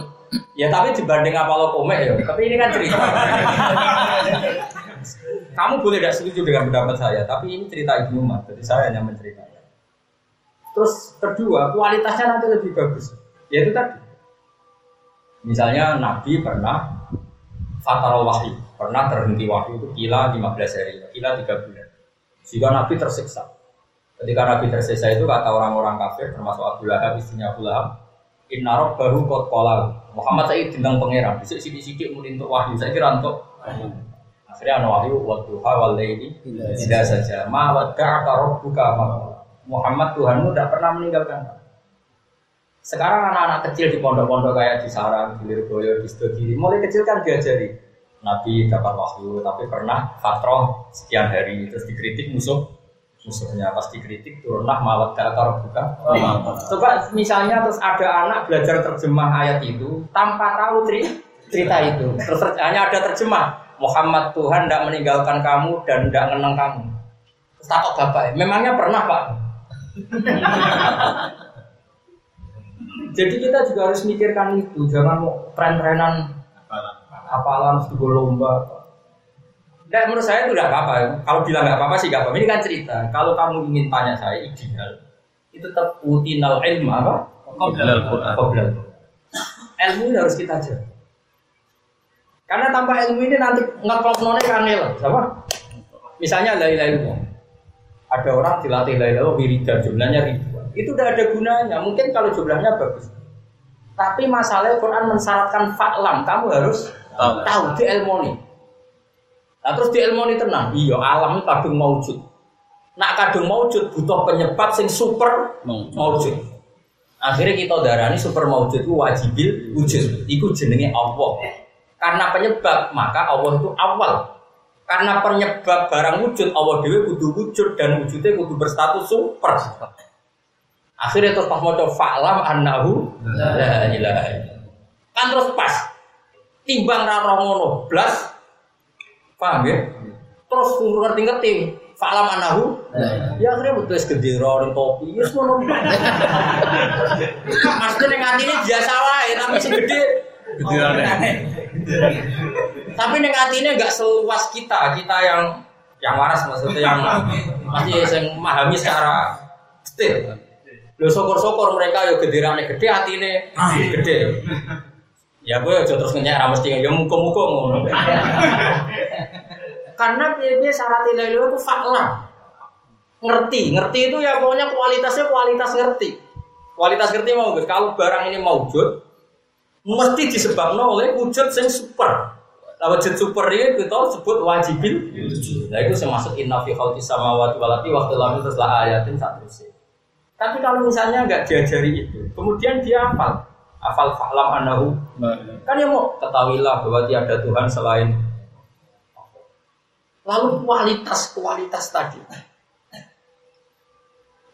Ya tapi dibanding apa lo komek ya. Tapi ini kan cerita. Kamu boleh tidak setuju dengan pendapat saya, tapi ini cerita Ibnu Umar. Jadi saya hanya menceritakan. Terus kedua, kualitasnya nanti lebih bagus. Yaitu tadi. Misalnya Nabi pernah fatal wahyu, pernah terhenti wahyu itu kila lima belas hari, kila tiga bulan. Sehingga Nabi tersiksa. Ketika Nabi tersiksa itu kata orang-orang kafir termasuk Abu Lahab, istrinya Abu Lahab, Inna Rabbahu qad qala. Muhammad saya dendang pangeran, bisa sidik-sidik muni untuk wahyu, saya kira untuk akhirnya ana wahyu wa duha wal laili illa saja. Ma wada'aka rabbuka ma. Muhammad Tuhanmu tidak pernah meninggalkan. Sekarang anak-anak kecil di pondok-pondok kayak di Sarang, di Lirboyo, di Studi, mulai kecil kan diajari. Nabi dapat wahyu, tapi pernah fatroh sekian hari terus dikritik musuh. Musuhnya pas dikritik turunlah mawaddah rabbuka. Coba misalnya terus ada anak belajar terjemah ayat itu tanpa tahu cerita itu. Terus hanya ada terjemah. Muhammad Tuhan tidak meninggalkan kamu dan tidak ngeneng kamu. Takut bapak, memangnya pernah pak? Jadi kita juga harus mikirkan itu, jangan mau tren-trenan apalan sebuah lomba. Nah, menurut saya itu tidak apa-apa. Kalau bilang tidak apa-apa sih tidak apa-apa. Ini kan cerita. Kalau kamu ingin tanya saya ideal, itu tetap utinal ilmu apa? Qoblal Quran. Ilmu ini harus kita jaga. Karena tanpa ilmu ini nanti ngekloknone kanil, apa? Misalnya la ilaha illallah. Ada orang dilatih la ilaha illallah wiridan jumlahnya ribuan. Itu tidak ada gunanya. Mungkin kalau jumlahnya bagus. Tapi masalahnya Quran mensyaratkan fa'lam, kamu harus tahu, tahu di ilmoni. Nah, terus di ilmoni tenang. Iya, alam itu kadung maujud. Nak kadung maujud butuh penyebab sing super maujud. Akhirnya kita darani super maujud itu wajibil wujud. Iku jenenge Allah. Karena penyebab, maka Allah itu awal. Karena penyebab barang wujud, Allah dewe kudu wujud dan wujudnya kudu berstatus super. Akhirnya terus pas maca fa'lam annahu la ilaha illallah. Kan terus pas. Timbang ra roh ngono, blas. Paham ya? Terus ngerti-ngerti fa'lam annahu. Ya akhirnya wis gendera ning topi wis ngono. Mas ning atine biasa wae, tapi sing gede Gedirane. Oh, tapi ning atine enggak seluas kita, kita yang yang waras maksudnya yang masih sing memahami secara detail. Lho syukur-syukur mereka ya gedirane gede atine gede. Ya kowe aja terus ngenyek ra mesti ya muka-muka ngono. Karena piye-piye syarat ilmu itu faklah. Ngerti, ngerti itu ya pokoknya kualitasnya kualitas ngerti. Kualitas ngerti mau Gus, kalau barang ini maujud mesti disebabkan oleh wujud yang super. Nah, wujud super ini kita sebut wajibil. Nah itu saya maksud inna fi khalqis samawati wal ardi wa ikhtilafil fulki la ayatin satrusih. Tapi kalau misalnya enggak diajari itu, kemudian dia hafal. Hafal fa'lam annahu. Kan ya mau ketahuilah bahwa tiada Tuhan selain. Lalu kualitas-kualitas tadi.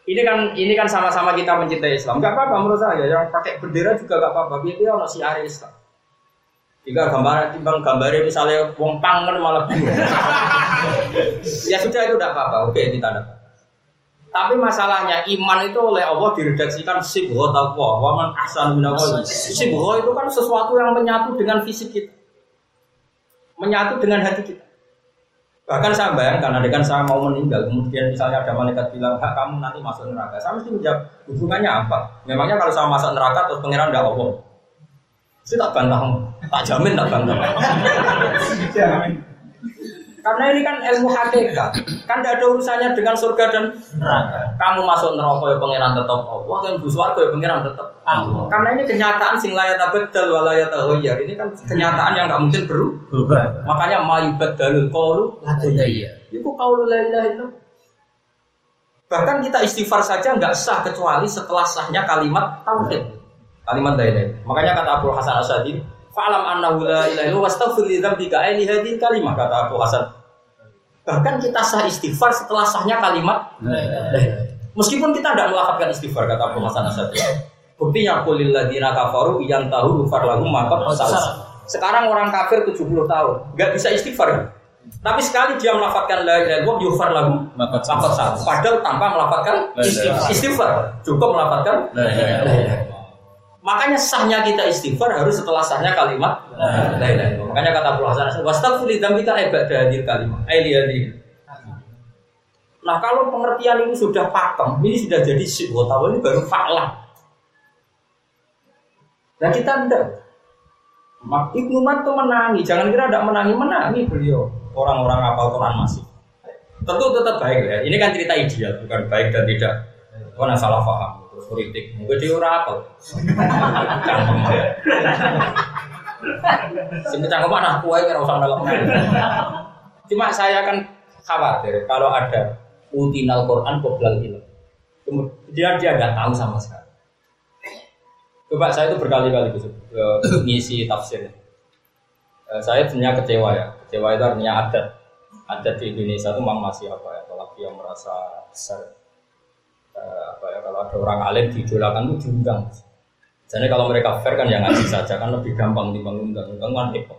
Ini kan ini kan sama-sama kita mencintai Islam. Enggak apa-apa menurut saya. Yang pakai bendera juga enggak apa-apa. Biar dia ono siare Islam. Jika gambar timbang gambarnya misalnya wong pangen malah bingung. Ya sudah itu enggak apa-apa. Oke, kita enggak apa-apa. Tapi masalahnya iman itu oleh Allah diredaksikan sibghat Allah. Wa man ahsanu minallahi. Sibghat itu kan sesuatu yang menyatu dengan fisik kita. Menyatu dengan hati kita. Bahkan saya bayangkan, ada kan saya mau meninggal, kemudian misalnya ada malaikat bilang, hak kamu nanti masuk neraka. Saya mesti menjawab, hubungannya apa? Memangnya kalau saya masuk neraka, terus pengiran tidak apa? Saya tak bantah, tak jamin tak bantah. Karena ini kan ilmu hakikat, kan tidak ada urusannya dengan surga dan neraka. Kamu masuk neraka, ya pengiran tetap Allah, kamu masuk surga, ya pengiran tetap Allah. Karena ini kenyataan sing la yatabdal wa la yataghayyar. Ini kan kenyataan yang tidak mungkin berubah. Makanya ma yubadalul qaulu la yataghayyar. Itu qaulu la ilaha illallah. Bahkan kita istighfar saja tidak sah kecuali setelah sahnya kalimat tauhid. Kalimat la ilaha. Makanya kata Abul Hasan As-Sadi, fa'lam annahu la ilaha illallah wastaghfir li dzambika ayyi hadhihi kalimah, kata Abu Hasan. Bahkan kita sah istighfar setelah sahnya kalimat la ilaha illallah. Meskipun kita tidak melafalkan istighfar, kata Abu Hasan As-Sadi. Buktinya qulil ladzina kafaru iyan tahu ghufar lahum ma qad salaf. Sekarang orang kafir tujuh puluh tahun, enggak bisa istighfar. Tapi sekali dia melafalkan la ilaha illallah ghufar lahum ma qad salaf. Padahal tanpa melafalkan istighfar, cukup melafalkan la ilaha illallah. Makanya sahnya kita istighfar harus setelah sahnya kalimat la ilaha illallah. Makanya kata Abdul Hasan, wastaghfir li dzambika ibadahil kalimah. Ai li hadhihi. Nah kalau pengertian ini sudah pakem, ini sudah jadi sibotawa, ini baru fa'lah. Nah kita tidak. Ibnu Mat itu menangi, jangan kira tidak menangi, menangi beliau. Orang-orang apal Quran masih. Tentu tetap baik ya, ini kan cerita ideal, bukan baik dan tidak. Kau nak salah faham, terus politik, mungkin dia orang apal. Canggung ya. Sini canggung anak kuai kira usah dalam. Cuma saya kan khawatir kalau ada utinal Quran qoblal ilm. Kemudian dia enggak tahu sama sekali. Coba saya itu berkali-kali gitu, ngisi tafsir. Saya punya kecewa ya. Kecewa itu artinya adat. Adat di Indonesia itu memang masih apa ya, apalagi yang merasa besar. Apa ya, kalau ada orang alim diidolakan itu diundang. Jadi kalau mereka fair kan yang ngaji saja kan lebih gampang dibangun dan undang-undang hip-hop.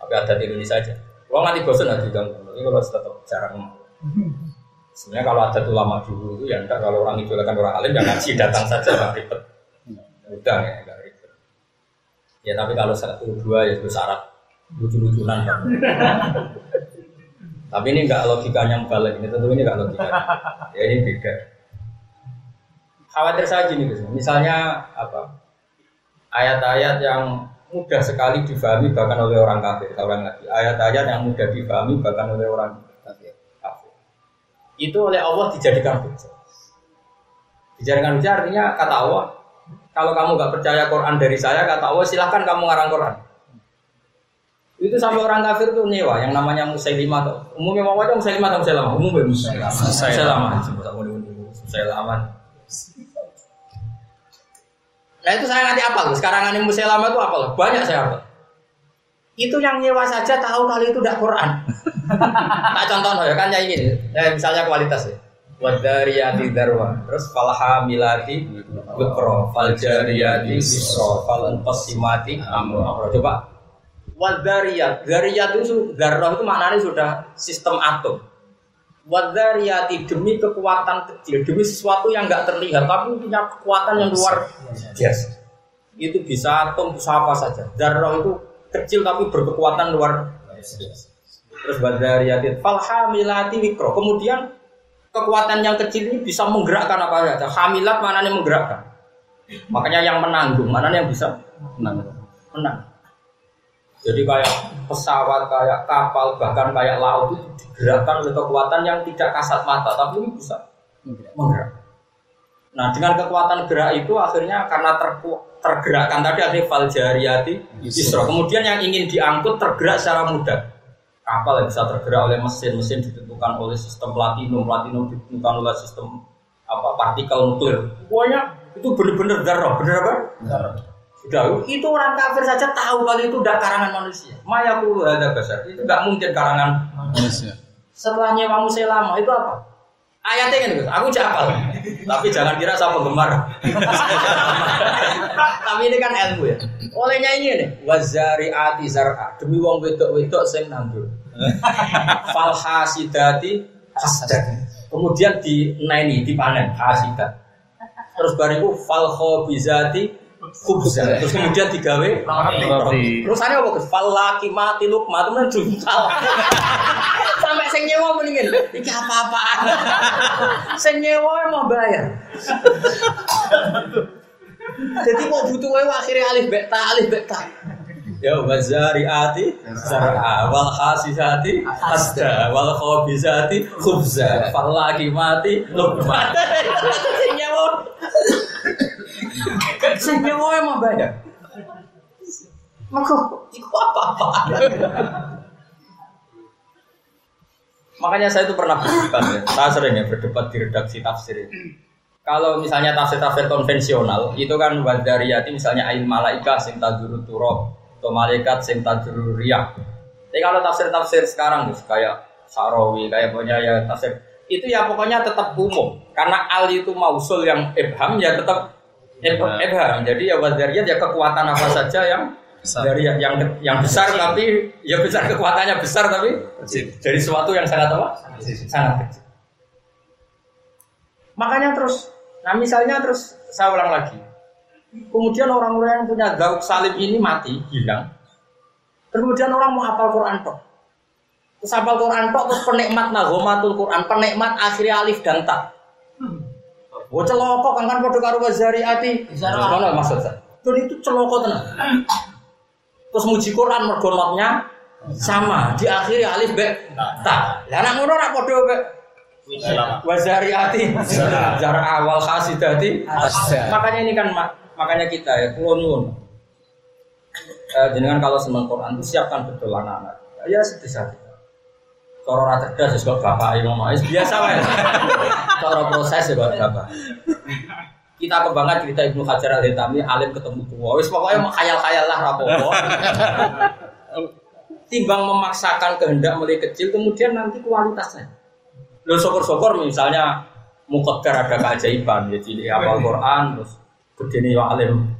Tapi adat di Indonesia aja. Kalau nanti bosan nanti diundang. Ini kalau tetap jarang. Sebenarnya kalau ada ulama dulu itu ya enggak, kalau orang idolakan orang alim yang ngaji datang saja enggak ribet. Udah ya enggak ribet. Ya tapi kalau satu dua ya itu syarat lucu-lucunan kan. Tapi ini enggak logikanya balik ini, tentu ini enggak logikanya. Ya ini beda. Khawatir saja nih, misalnya apa? Ayat-ayat yang mudah sekali difahami bahkan oleh orang kafir, orang lagi ayat-ayat yang mudah difahami bahkan oleh orang kafir. Itu oleh Allah dijadikan hujah. Dijadikan hujah artinya kata Allah, kalau kamu enggak percaya Quran dari saya, kata Allah silahkan kamu ngarang Quran. Itu sampai orang kafir tuh nyewa yang namanya Musailamah tuh. Umumnya mau aja Musailamah atau Musailamah, umumnya Musailamah. Musailamah. Musailamah. Nah itu saya nanti apal, sekarang ini Musailamah itu apal, banyak saya apal. Itu yang nyewa saja tahu kali itu tidak Quran. Tak contoh ya kan kayak gini, ya, misalnya kualitas ya. Wadariyati darwa, terus falhamilati wukro, faljariyati bisro, falentosimati amro. Coba wadariyat, dariyat itu darah itu maknanya sudah sistem atom. Wadariyati demi kekuatan kecil, demi sesuatu yang enggak terlihat tapi punya kekuatan yang luar biasa. Itu bisa atom, bisa apa saja. Darah itu kecil tapi berkekuatan luar biasa. Terus wadariyati falhamilati mikro. Kemudian kekuatan yang kecil ini bisa menggerakkan apa saja. Hamilat maknanya menggerakkan. Makanya yang menanggung, maknanya yang bisa menanggung. Menang. Jadi kayak pesawat, kayak kapal, bahkan kayak laut itu digerakkan oleh kekuatan yang tidak kasat mata, tapi ini bisa menggerak. Nah dengan kekuatan gerak itu akhirnya karena terku, tergerakkan tadi ada faljariyati isra. Kemudian yang ingin diangkut tergerak secara mudah. Kapal yang bisa tergerak oleh mesin, mesin ditentukan oleh sistem platinum, platinum ditentukan oleh sistem apa partikel nuklir. Pokoknya itu benar-benar darah, benar apa? Darah. Sudah, itu orang kafir saja tahu kalau itu tidak karangan manusia. Maya puluh ada besar, itu tidak mungkin karangan manusia. Setelahnya Imam Musailamah itu apa? Ayatnya kan gitu, aku jahal. Tapi jangan kira saya penggemar. Tapi ini kan ilmu ya. Olehnya ini nih, wazariati zar'a, demi wong wedok-wedok sing nandur. Falhasidati hasad. Kemudian dinaini, dipanen hasidat. Terus bariku falkhobizati kubusnya, terus kemudian digawe terusane apa Gus? Falakimati lukma temen juntal. Sampai sing nyewa mendingin iki apa-apaan. Sing nyewa mau bayar. Jadi kok butuh wae akhire alif ba ta alif ba ta. Ya wazariati sar'a wal khasisati asda wal khobizati khubza falakimati lukma. Sing nyewa sehingga woy mau bayar maka itu apa-apa. Makanya saya itu pernah berdebat ya. Saya sering ya berdebat di redaksi tafsir. Kalau misalnya tafsir-tafsir konvensional itu kan wadariyati misalnya ail malaika sing taduru turab atau malaikat sing taduru riyak. Tapi kalau tafsir-tafsir sekarang guys kayak Sarawi kayak punya ya tafsir itu ya pokoknya tetap umum karena al itu mausul yang ibham ya tetap Ebham, jadi ya wadariyat ya kekuatan apa saja yang dari yang yang, yang besar tapi ya besar kekuatannya besar tapi dari sesuatu yang sangat apa? Sangat kecil. Makanya terus, nah misalnya terus saya ulang lagi. Kemudian orang-orang yang punya zauk salim ini mati hilang. Kemudian orang mau hafal Quran toh. Sampai Quran tok terus penikmat nagomatul Quran, penikmat akhir alif dan ta. Wo celoko kan kan padha karo wazariati. Ngono maksud saya. Dul itu celoko tenan. Terus muji Quran mergo lotnya sama, diakhiri alif be ta. Lah nek ngono ora padha be wazariati. Jar awal khasidati. Makanya ini kan makanya kita ya kula nyuwun. Eh, jenengan kalau seneng Quran itu siapkan betul anak-anak. Ya sedih hati. Kalau orang cerdas juga bapak Imam Mawis biasa wae. Kalau proses juga bapak. Kita kebanggaan cerita Ibnu Hajar al-Haitami alim ketemu tua. Wis pokoknya khayal-khayal lah rapopo. Timbang memaksakan kehendak mulai kecil kemudian nanti kualitasnya. Lho syukur-syukur misalnya muqaddar ada keajaiban ya cilik hafal Quran terus gedene yo alim.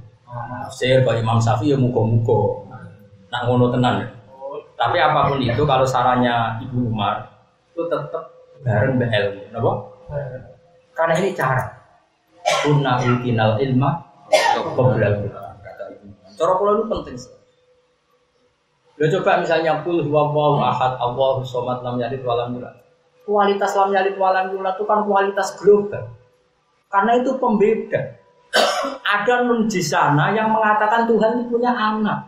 Tafsir bagi Imam Shafi'i ya muga-muga. Nak ngono tenan ya. Tapi apapun itu kalau sarannya Ibu Umar itu tetap bareng berilmu, napa? Karena ini cara. Kunna ultinal ilma qabla al-Qur'an kata Ibu. Cara kula itu penting sekali. Lo coba misalnya qul huwallahu ahad, Allahus samad, lam yalid walam yulad. Kualitas lam yalid walam yulad itu kan kualitas global. Karena itu pembeda. Ada nun di sana yang mengatakan Tuhan itu punya anak,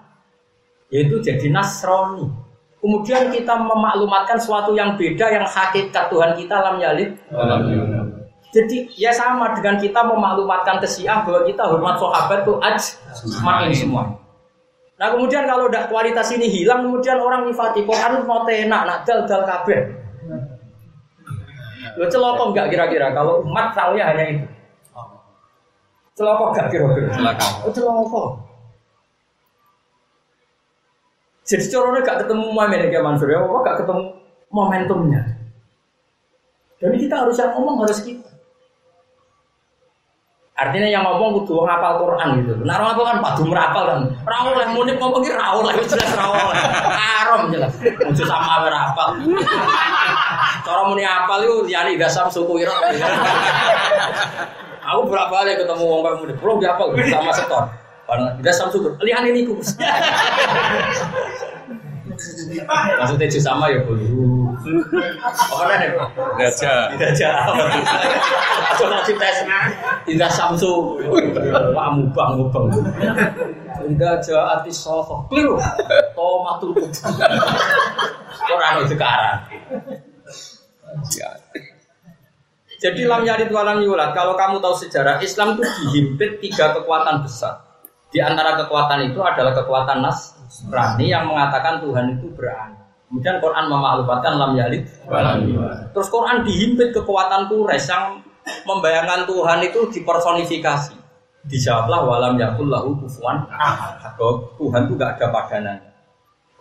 yaitu jadi Nasrani. Kemudian kita memaklumatkan suatu yang beda yang hakikat Tuhan kita lam yalid. Jadi ya sama dengan kita memaklumatkan ke Syiah bahwa kita hormat sahabat itu ajma'in semua. Nah kemudian kalau udah kualitas ini hilang, kemudian orang nifati Quran mau tenak nak dal dal kabeh. Lo celoko enggak kira-kira kalau umat tahunya hanya itu? Celoko gak kira-kira? Oh celoko. Jadi corona gak ketemu momennya kayak Mansur ya, apa gak ketemu momentumnya. Jadi kita harus yang ngomong harus kita. Artinya yang ngomong kudu wong hafal Quran gitu. Nah orang apa kan padu merapal kan. Ra oleh munip ngomong ki ra oleh jelas ra oleh. Haram jelas. Ojo sama wae hafal. Cara muni hafal iku liyane dasam suku ira. Aku berapa kali ketemu wong kok muni, "Bro, dia hafal sama setor." Padahal dia samsu. Lihat ini ku. Maksudnya itu sama ya, Bu. Apa nek? Daja. Daja. Aja ngaji tes. Indah samsu. Pak mubang mubang. Indah jawa ati sofa. Keliru. Tomatul kudu. Ora ono sekarang. Ya. Jadi lam yalid walam yulad. Kalau kamu tahu sejarah Islam itu dihimpit tiga kekuatan besar. Di antara kekuatan itu adalah kekuatan Nasrani yang mengatakan Tuhan itu beranak. Kemudian Quran memaklumatkan lam yalid walam yulad. Terus Quran dihimpit kekuatan Quraisy yang membayangkan Tuhan itu dipersonifikasi. Dijawablah walam yakul lahu kufuwan ahad. Tuhan itu enggak ada padanannya.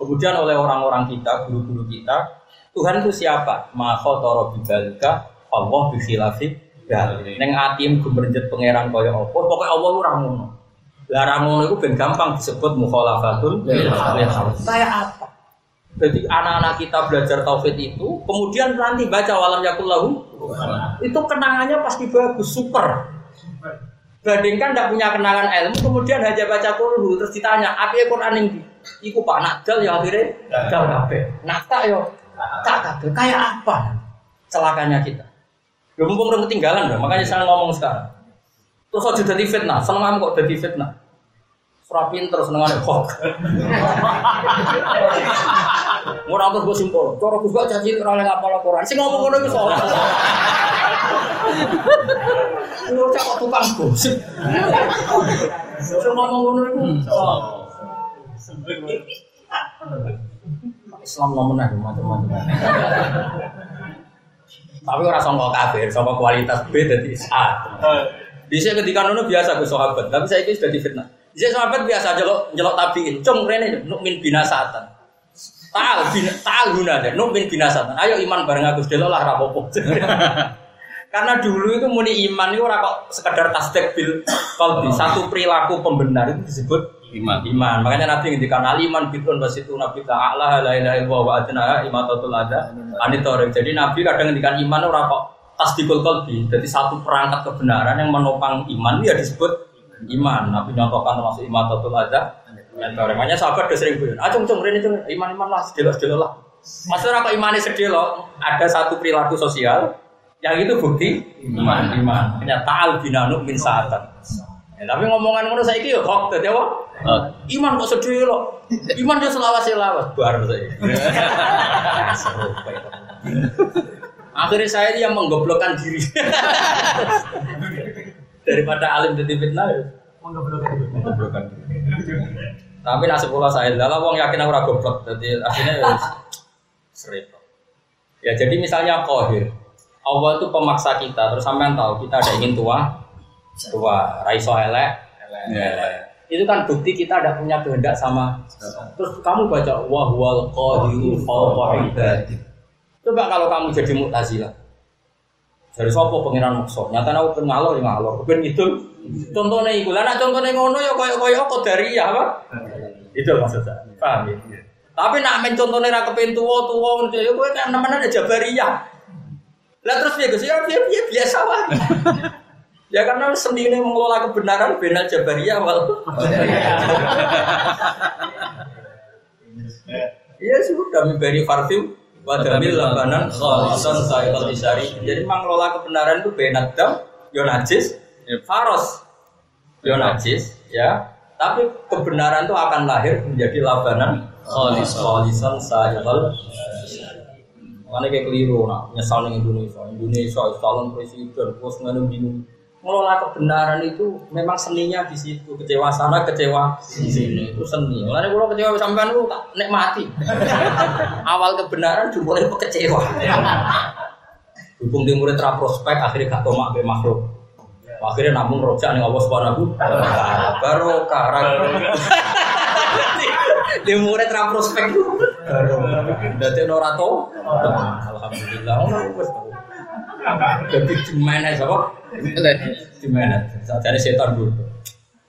Kemudian oleh orang-orang kita, guru-guru kita, Tuhan itu siapa? Ma khatara bidzalika Allah bikhilafik dal. Ning atim gumrenjet pangeran kaya apa? Pokoke Allah ora ngono. Lah ra ngono iku ben gampang disebut mukhalafatul lil khalq. Kayak apa? Jadi anak-anak kita belajar tauhid itu, kemudian nanti baca walam yakul lahu. Itu kenangannya pasti bagus, super. Bandingkan enggak punya kenangan ilmu, kemudian hanya baca Quran terus ditanya, "Apiye Quran ning ndi?" Iku Pak Nakdal ya akhire dal kabeh. Nakta yo tak kabeh. Kayak apa? Celakanya kita. Belum mumpung orang ketinggalan dah, makanya saya ngomong sekarang. Terus kok jadi fitnah, seneng kok jadi fitnah. Serapin terus nenganek kok. Murah terus gue simpul. Coro gue gak jadi orang yang apa laporan. Si ngomong ngomong itu soal. Lu cakap tukang gosip. Si ngomong ngomong itu soal. Islam ngomong nih macam-macam. Tapi orang songkok kafir, songkok kualitas B jadi A. Bisa ketika nono biasa gue sahabat, tapi saya itu sudah difitnah. Bisa sahabat biasa jelok jelok tabiin, cung rene nukmin binasatan. Taal bin taal guna deh, nukmin binasatan. Ayo iman bareng aku jelok lah rapopo. Karena dulu itu muni iman itu orang kok sekedar tasdek bil kalbi. Satu perilaku pembenar itu disebut iman. Iman. Makanya Nabi ketika nali iman bidun basitu Nabi taala la ilaha illallah wa adna imatatul ada anitore. Jadi Nabi kadang ngendikan iman orang kok tasdikul qalbi, jadi satu perangkat kebenaran yang menopang iman dia ya disebut iman. Nabi nyontohkan termasuk imatatul adza. Makanya sahabat udah sering bilang, "Acung-cung rene cung, iman-iman lah, sedelok-sedelok lah." Maksudnya apa imannya sedih loh? Ada satu perilaku sosial yang itu bukti iman. Iman. Kenyataan binanu min saatan. Ya, tapi ngomongan ngono saiki yo kok dadi apa? Iman kok sedih loh. Iman yo selawas-selawas bar saya. Akhirnya saya yang menggoblokkan diri. Daripada alim jadi fitnah ya. Menggoblokkan diri. Tapi nak sekolah saya, lalu wong yakin aku ora goblok. Jadi akhirnya seripot. Ya jadi misalnya qahir. Allah itu pemaksa kita, terus sampean tahu kita ada ingin tua, tua, raiso elek, itu kan bukti kita ada punya kehendak sama. Terus kamu baca wa huwal qahiru fawqa ibadihi. Coba kalau kamu jadi Mu'tazilah. Dari sapa pengiran maksa? Nyatane aku ben ngalor ngalor, ben ngidul. Contone iku. Lah nek contone ngono ya kaya-kaya Qadariyah apa? Itu maksudnya. Paham ya? Tapi nek men contone ra kepen tuwa-tuwa ya kowe kan nemen Jabariyah. Lah terus piye Gus? Ya biasa wae. Ya karena sendiri mengelola kebenaran ben Jabariyah wal. Iya sudah memberi fardu. Wadamil labanan khalisan sa'ilat isari. Jadi mengelola kebenaran itu benadam yonajis, faros yonajis ya. Tapi kebenaran itu akan lahir menjadi labanan khalisan sa'ilat isari. Makanya kayak keliru nah, nyesal dengan Indonesia Indonesia, calon presiden, terus nganu-nganu. Mengelola kebenaran itu memang seninya di situ. Kecewa sana, kecewa di sini. Itu seni. Makanya kalau kecewa sampean lu tak nikmati. Awal kebenaran dimulai kecewa. Dukung timur tra prospek akhirnya gak tomak be makhluk. Akhirnya namung rojak ning Allah Subhanahu wa taala. Barokah. Timur tra prospek. Dadi ora to. Alhamdulillah ono wis to. Dadi gimana sapa? Gimana? Sajane setan dulu.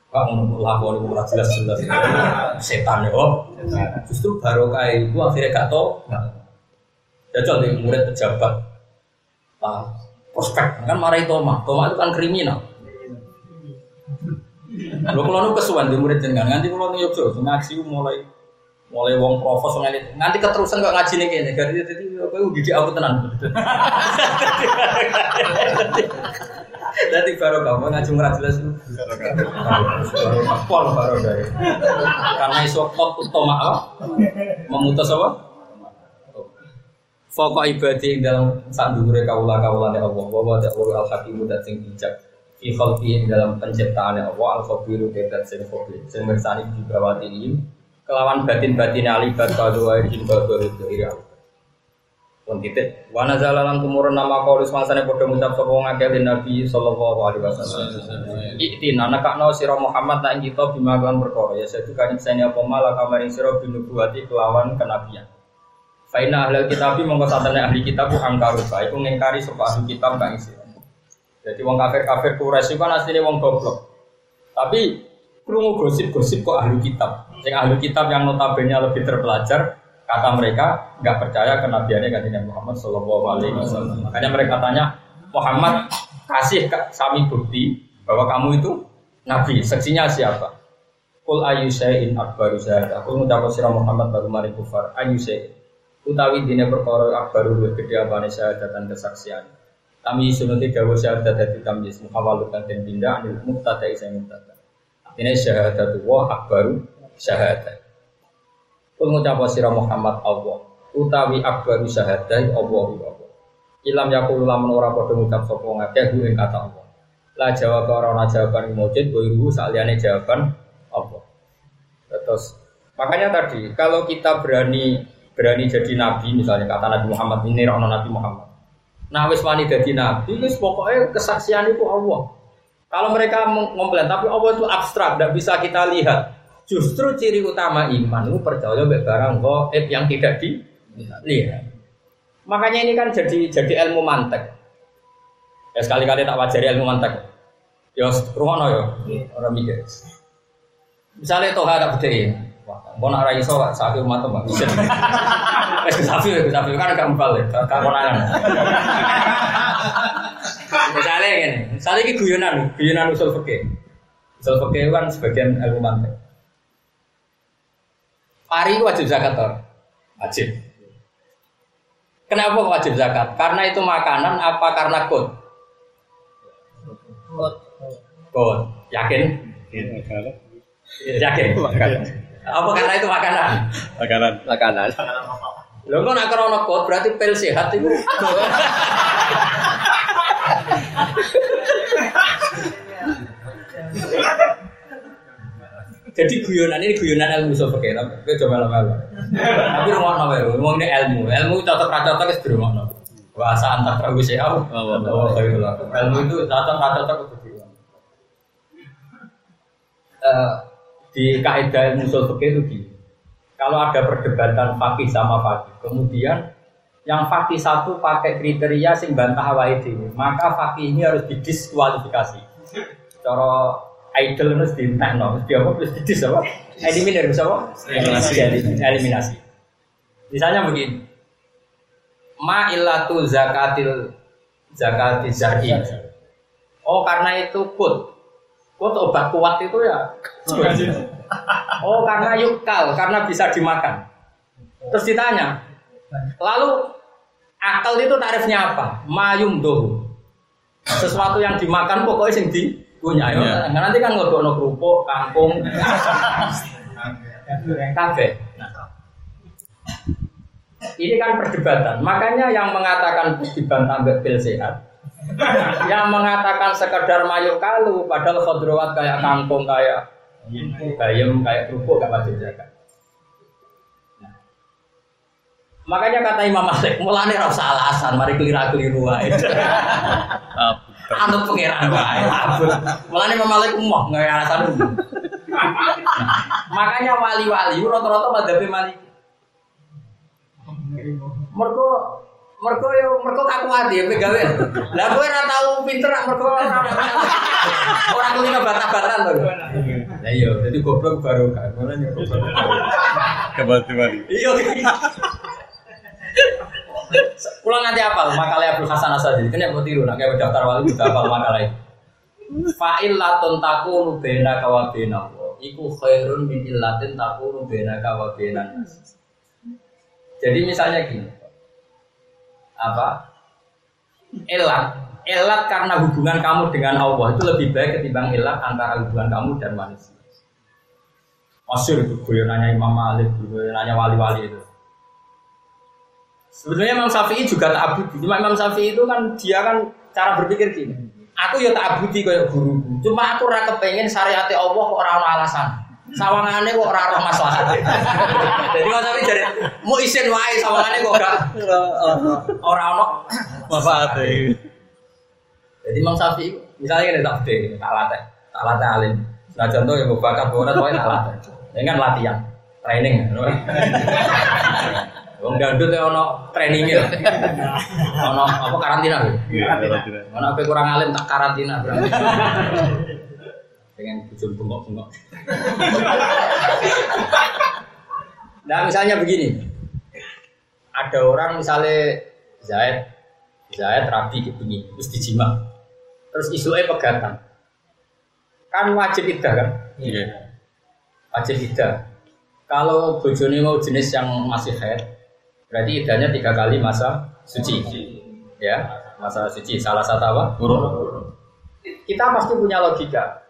Pak ngono lakoni ora jelas-jelas. Setan yo. Justru barokah itu akhirnya gak tau. Ya contoh murid pejabat, nah, prospek kan marahi Toma. Toma itu kan kriminal. Kalau kalau kesuwan di murid jenengan, nanti kalau nyok yo ngaji mulai mulai wong profes wong elit. Nanti keterusan kok ngaji ning kene. Jadi dadi kowe didik aku tenan. Dadi barokah wong ngaji ora jelas. Pol barokah. Karena iso kok utama memutus apa? Faqah ibadi dalam sandure kaula-kaulane Allah wa ta'ala al-hakimu dateng bijak. Fi khalqihi dalam penciptaane Allah al-khabiru dekat sing khabir. Sing mirsani dibawati ini kelawan batin-batin alibat kadua jin bago itu ira. Pun titik. Wa nazalalan tumurun nama kaulus mangsane padha ngucap sapa ngakeh Nabi sallallahu alaihi wasallam. Iktina nakno sira Muhammad nak kita bimaklan perkara ya sedu kan sane apa malah kamaring sira binubuwati kelawan kenabian. Fa inna ahlal kitabi mongko satane ahli kitab angkaru bae iku ngingkari sapa ahli kitab kang isih. Dadi wong kafir-kafir Quraisy kan asline wong goblok. Tapi krungu gosip-gosip kok ahli kitab. Yang ahli kitab yang notabene lebih terpelajar kata mereka enggak percaya kenabiannya kanjeng Muhammad sallallahu alaihi wasallam. Makanya mereka tanya, "Muhammad, kasih kami bukti bahwa kamu itu nabi. Saksinya siapa?" Qul ayyu syai'in akbaru syahada. Qul ngucap sira Muhammad baru maring kufar, ayyu syai'in. Utawi dene perkara akbaru luwih gedhe apane syahadat dan kesaksian. Kami sunati dawuh syahadat dadi tamyiz muhawalutan den pindah anil mubtada isa mubtada. Dene syahadatullah akbaru syahadat. Kul ngucap sira Muhammad Allah utawi akbar syahadat Allah Allah. Ilam yaqulu lamun ora padha ngucap sapa ngakeh ing kata Allah. La jawab ora ana jawaban mujid boyru saliyane jawaban Allah. Terus makanya tadi kalau kita berani berani jadi nabi misalnya kata Nabi Muhammad ini ana Nabi Muhammad. Nah wis wani dadi nabi wis pokoke kesaksian itu Allah. Kalau mereka ngomplain tapi Allah itu abstrak tidak bisa kita lihat. Justru ciri utama iman itu percaya mbek barang gaib yang tidak dilihat. Makanya ini kan jadi jadi ilmu mantek. Ya sekali-kali tak wajari ilmu mantek. Ya rumono ya ora mikir. Misale toha tak bedheri. Wah, mbon ora iso sak sapi umat mbak bisa. Wis sapi wis sapi kan gak mbal ya, gak konangan. Misale ngene, misale iki guyonan, guyonan usul fikih. Usul fikih kan sebagian ilmu mantek. Pari wajib zakat tor. Wajib. Kenapa wajib zakat? Karena itu makanan apa karena kot? Kot. Yakin? Yakin. Makanan. Apa karena itu makanan? Makanan. Makanan. Lho kok nek krono kot berarti pil sehat itu. Jadi guyonan ini guyonan ilmu sopek ya, tapi coba lama-lama. Tapi rumah apa ya? Rumah ini ilmu, ilmu cocok rata-rata ke rumah apa? Bahasa antar terawih saya apa? Ilmu itu cocok rata-rata ke rumah. Di kaidah ilmu sopek itu gini. Kalau ada perdebatan fakih sama fakih, kemudian yang fakih satu pakai kriteria sing bantah awake dhewe, maka fakih ini harus didiskualifikasi. Cara idol harus dientekno, mesti apa harus didis apa? Eliminir apa? Eliminasi. Eliminasi. Misalnya begini. Ma'ilatu zakatil zakati zar'i. Oh, karena itu kut. Kut obat kuat itu ya. Oh, karena yukal, karena bisa dimakan. Terus ditanya, lalu akal itu tarifnya apa? Mayumdoh. Sesuatu yang dimakan pokoknya sing dikunyah. Yeah. Nanti kan ngodokno kerupuk, kangkung, kabeh. Nah. Ini kan perdebatan. Makanya yang mengatakan dibantah mbek pil sehat. Yang mengatakan sekedar mayuk kalu padahal khadrawat kayak kangkung kayak bayam kayak kerupuk gak wajib zakat. Makanya kata Imam Malik, mulane ora usah alasan, mari keliru-keliru wae. Anut pengeran wae. Mulane Imam Malik emoh nggawe alasan. Makanya wali-wali rata-rata madhabe Malik. Mergo mergo yo mergo kakuat ya pegawe. Lah kowe ora tau pinter nak mergo ora ora kelino bata-batan to. Lah iya, dadi goblok baru kan. Mulane goblok. Kebalik-balik. Iya. Pulang nanti hafal makalah Abul Hasan As-Sadi. Kene mau tiru nek nah, daftar wali kita hafal makalah iki. Fa'il latun taqulu baina kawabina. Iku khairun min illatin taqulu baina kawabina. Jadi misalnya gini. Apa? Ilat. Ilat karena hubungan kamu dengan Allah itu lebih baik ketimbang ilat antara hubungan kamu dan manusia. Masyur itu goyonannya Imam Malik, goyonannya wali-wali itu. Sebenarnya Imam Shafi'i juga ta'abudi. Cuma Imam Shafi'i itu kan dia kan cara berpikir gini. Aku ya ta'abudi kayak guru. Cuma aku ora kepengin syariat Allah kok ora ana alasan. Sawangane kok ora ana maslahate. Jadi Imam Shafi'i jare mu isin wae sawangane kok gak ora ana maslahate. Jadi Imam Shafi'i misalnya nek ta'abudi, tak latih, tak latih alim. Nah contoh yang bakal ora kowe tak latih. Ya kan latihan, training. Wong gandut ya ono traininge. Ono apa karantina lho. Ono ape kurang alim tak karantina berarti. Pengen bujul bengok-bengok. Nah, misalnya begini. Ada orang misalnya Zaid, Zaid rabi begini, terus dijima. Terus isuke pegatan. Kan wajib iddah kan? Iya. Wajib iddah. Kalau bojone mau jenis yang masih haid berarti idahnya tiga kali masa suci, ya masa suci. Salah satu apa? Buruk. Kita pasti punya logika.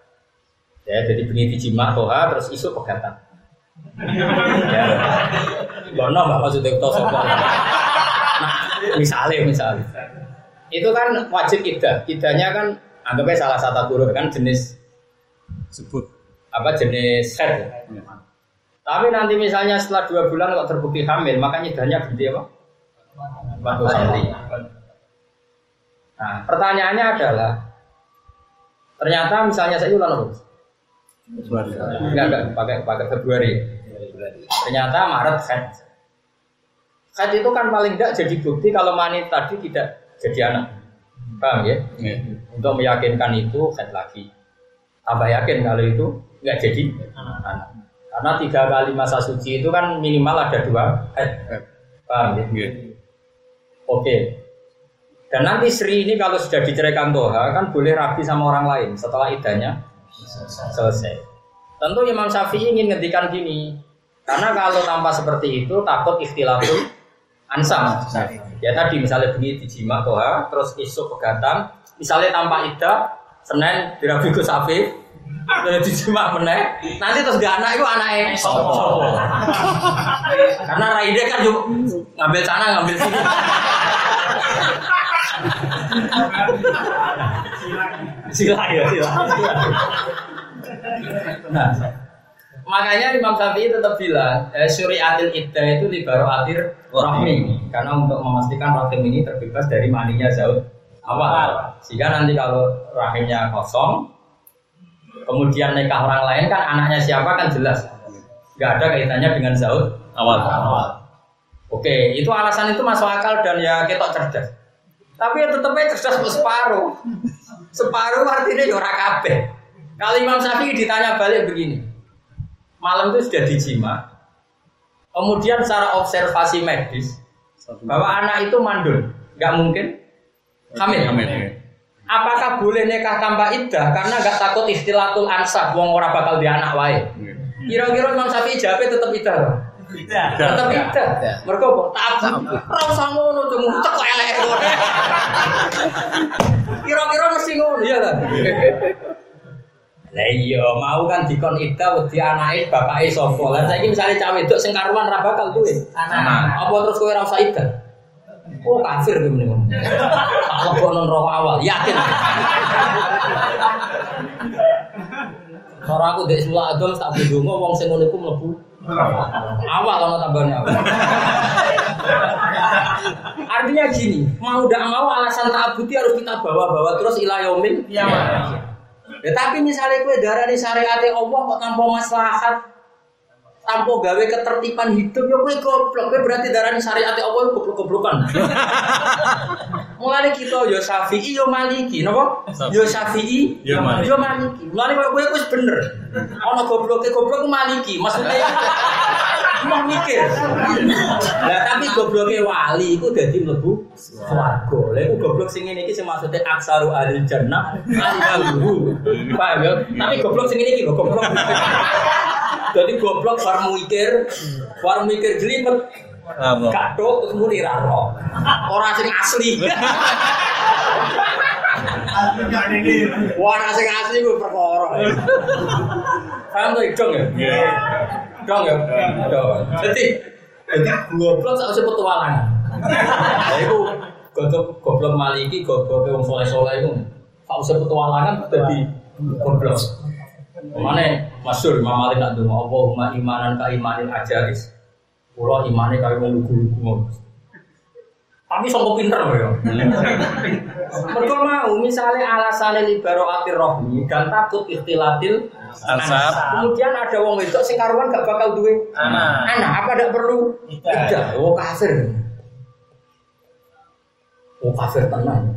Ya, jadi beniti jima toha terus isu pegatan. Ya, lono nggak maksudnya kita sopan. Nah, misalnya, misalnya, itu kan wajib idah. Idahnya kan anggapnya salah satu buruk kan jenis sebut apa jenis haid. Tapi nanti misalnya setelah dua bulan kok terbukti hamil, makanya idahnya ganti apa? empat puluh hari. Nah, pertanyaannya adalah ternyata misalnya saya ulang lulus. Februari. Enggak, enggak pakai pakai Februari. Ternyata Maret haid. Haid itu kan paling enggak jadi bukti kalau mani tadi tidak jadi anak. Paham ya? Yeah. Untuk meyakinkan itu haid lagi. Tambah yakin kalau itu enggak jadi anak. Karena tiga kali masa suci itu kan minimal ada dua head, paham ya? Yeah. Oke. Okay. Dan nanti Sri ini kalau sudah diceraikan toha kan boleh rabi sama orang lain setelah idahnya selesai. selesai. Tentu Imam Shafi'i ingin ngendikan gini, karena kalau tanpa seperti itu takut ikhtilaful ansam. Ya tadi misalnya bengi dijima toha, terus esok pegatan, misalnya tanpa iddah, Senin dirabiku sapi, terus dijima meneh, nanti terus gak anak itu anake sopo. Karena raide kan juga ngambil sana ngambil sini. Silah ya, silah. Nah, makanya Imam Shafi'i tetap bilang eh, syuri'atil iddah itu libaro'atir rahmi, karena untuk memastikan rahim ini terbebas dari maninya zaud awal, sehingga nanti kalau rahimnya kosong kemudian nikah orang lain kan anaknya siapa kan jelas gak ada kaitannya dengan zaud awal. Oke, itu alasan itu masuk akal dan ya ketok cerdas, tapi ya tetapnya cerdas separuh separuh artinya yora kabeh. Kalau Imam Shafi'i ditanya balik begini, malam itu sudah dijima, kemudian secara observasi medis bahwa anak itu mandul, nggak mungkin hamil. Apakah boleh nikah tanpa iddah karena nggak takut istilatul ansab, wong ora bakal di anak wae? Kira-kira Imam Shafi'i jawabnya tetap iddah, tetap iddah. Mereka kok tabu, rasa ngono cuma cek elek. Kira-kira mesti ngono ya kan? Lah iya mau kan dikon iddah wedi anake bapake sapa. Lah saiki misale cah wedok sing karuan ra bakal duwe anak. Apa terus kowe ora usah iddah? Oh kafir kowe meneh. Tak lebono neraka awal, yakin. Ora aku ndek sulak adol tak ndonga wong sing ngono iku mlebu awal ana tambane awal. Artinya gini, mau ndak mau alasan ta'abuti harus kita bawa-bawa terus ila yaumil kiamah. Ya, tapi misalnya kue darah di syariatnya Allah kok tanpa maslahat, tanpa gawe ketertiban hidup, ya kue goblok, kue berarti darah di syariatnya Allah goblok-goblokan. Mulane kita yo Shafi'i yo Maliki, napa? Yo Shafi'i yo Maliki. Mulane kok kue wis bener. Ana gobloke goblok Maliki, maksudnya mau mikir. Lah tapi gobloke wali iku dadi mlebu swarga. Lah iku goblok sing ngene iki sing maksude aksaru ahli jannah, alibahu. Paham yo? Tapi goblok sing ngene iki lho goblok. Dadi goblok bar mikir, bar mikir jelimet. Kato terus muni raro. Ora sing asli. Aslinya ini. Ora sing asli ku perkara. Paham to idong ya? Nggih. Idong ya. Idong. Dadi dadi goblok sak usah petualangan. Lah iku goblok goblok Maliki, goblok wong saleh-saleh iku. Sak usah petualangan dadi goblok. Mane masyhur Imam Malik nak ndonga Allahumma imanan ka imanil ajaris. Pulau imannya kaya mau lugu-lugu. Tapi sanggup pinter ya. Mereka mau misalnya alasannya libaro atir rohmi dan takut ikhtilatil ansab. Kemudian ada wong wedok sing karuan gak bakal duwe anak. Anak apa ndak perlu? Tidak. Oh kafir. Oh kafir tenan.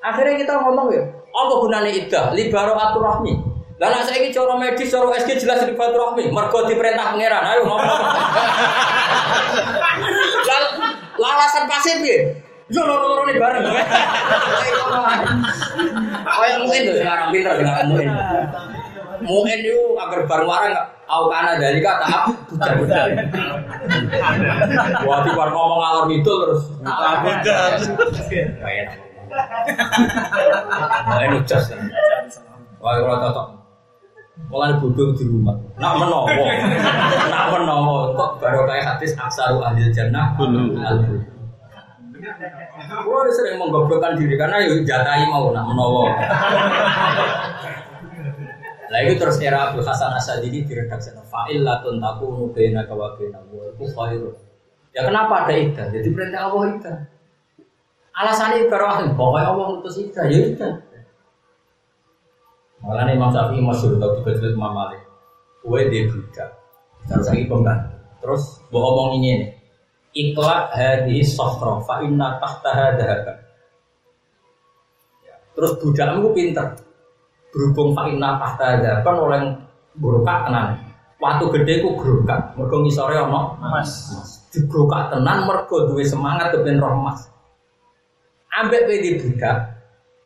Akhirnya kita ngomong ya, apa gunane iddah libaro atir rohmi? Lah nek saiki cara medis cara S G jelas ribat rahmi, mergo diperintah pangeran. Ayo ngomong. Lah lalasan pasif piye? Yo loro-lorone bareng. Kayak mungkin lho sekarang pinter dengan mungkin. Mungkin itu agar bareng warang aukana dari kata budak-budak. Wah, di warung ngomong ngalor ngidul terus. Budak. Kayak. Ayo jas. Wah, ora cocok. Mulane bodho di rumah. Nak menawa. Nak menawa kok barokah hadis aksaru ahli jannah kullu al-hud. Wong sering menggoblokkan diri karena yo jatahi mau nak menawa. Lah itu terus era Abul Hasan Asy'ari di redaksi fa'il latun takunu baina kawabina wa khairu. Ya kenapa ada iddah? Jadi perintah Allah iddah. Alasannya barokah pokoknya Allah ngutus iddah ya iddah. Malah Imam Shafi'i masyhur tau dibaca Imam Malik. Kowe dhe budak. Terus saiki pembantu. Terus mbok omong ngene. Iqla hadhihi safra fa inna tahtaha dhahaba. Terus budakmu pinter. Berhubung fa inna tahtaha dhahaba oleh grokak tenan. Watu gedhe ku grokak, mergo ngisore ana emas. Digrokak tenan mergo duwe semangat kepen roh emas. Ambek kowe dhe budak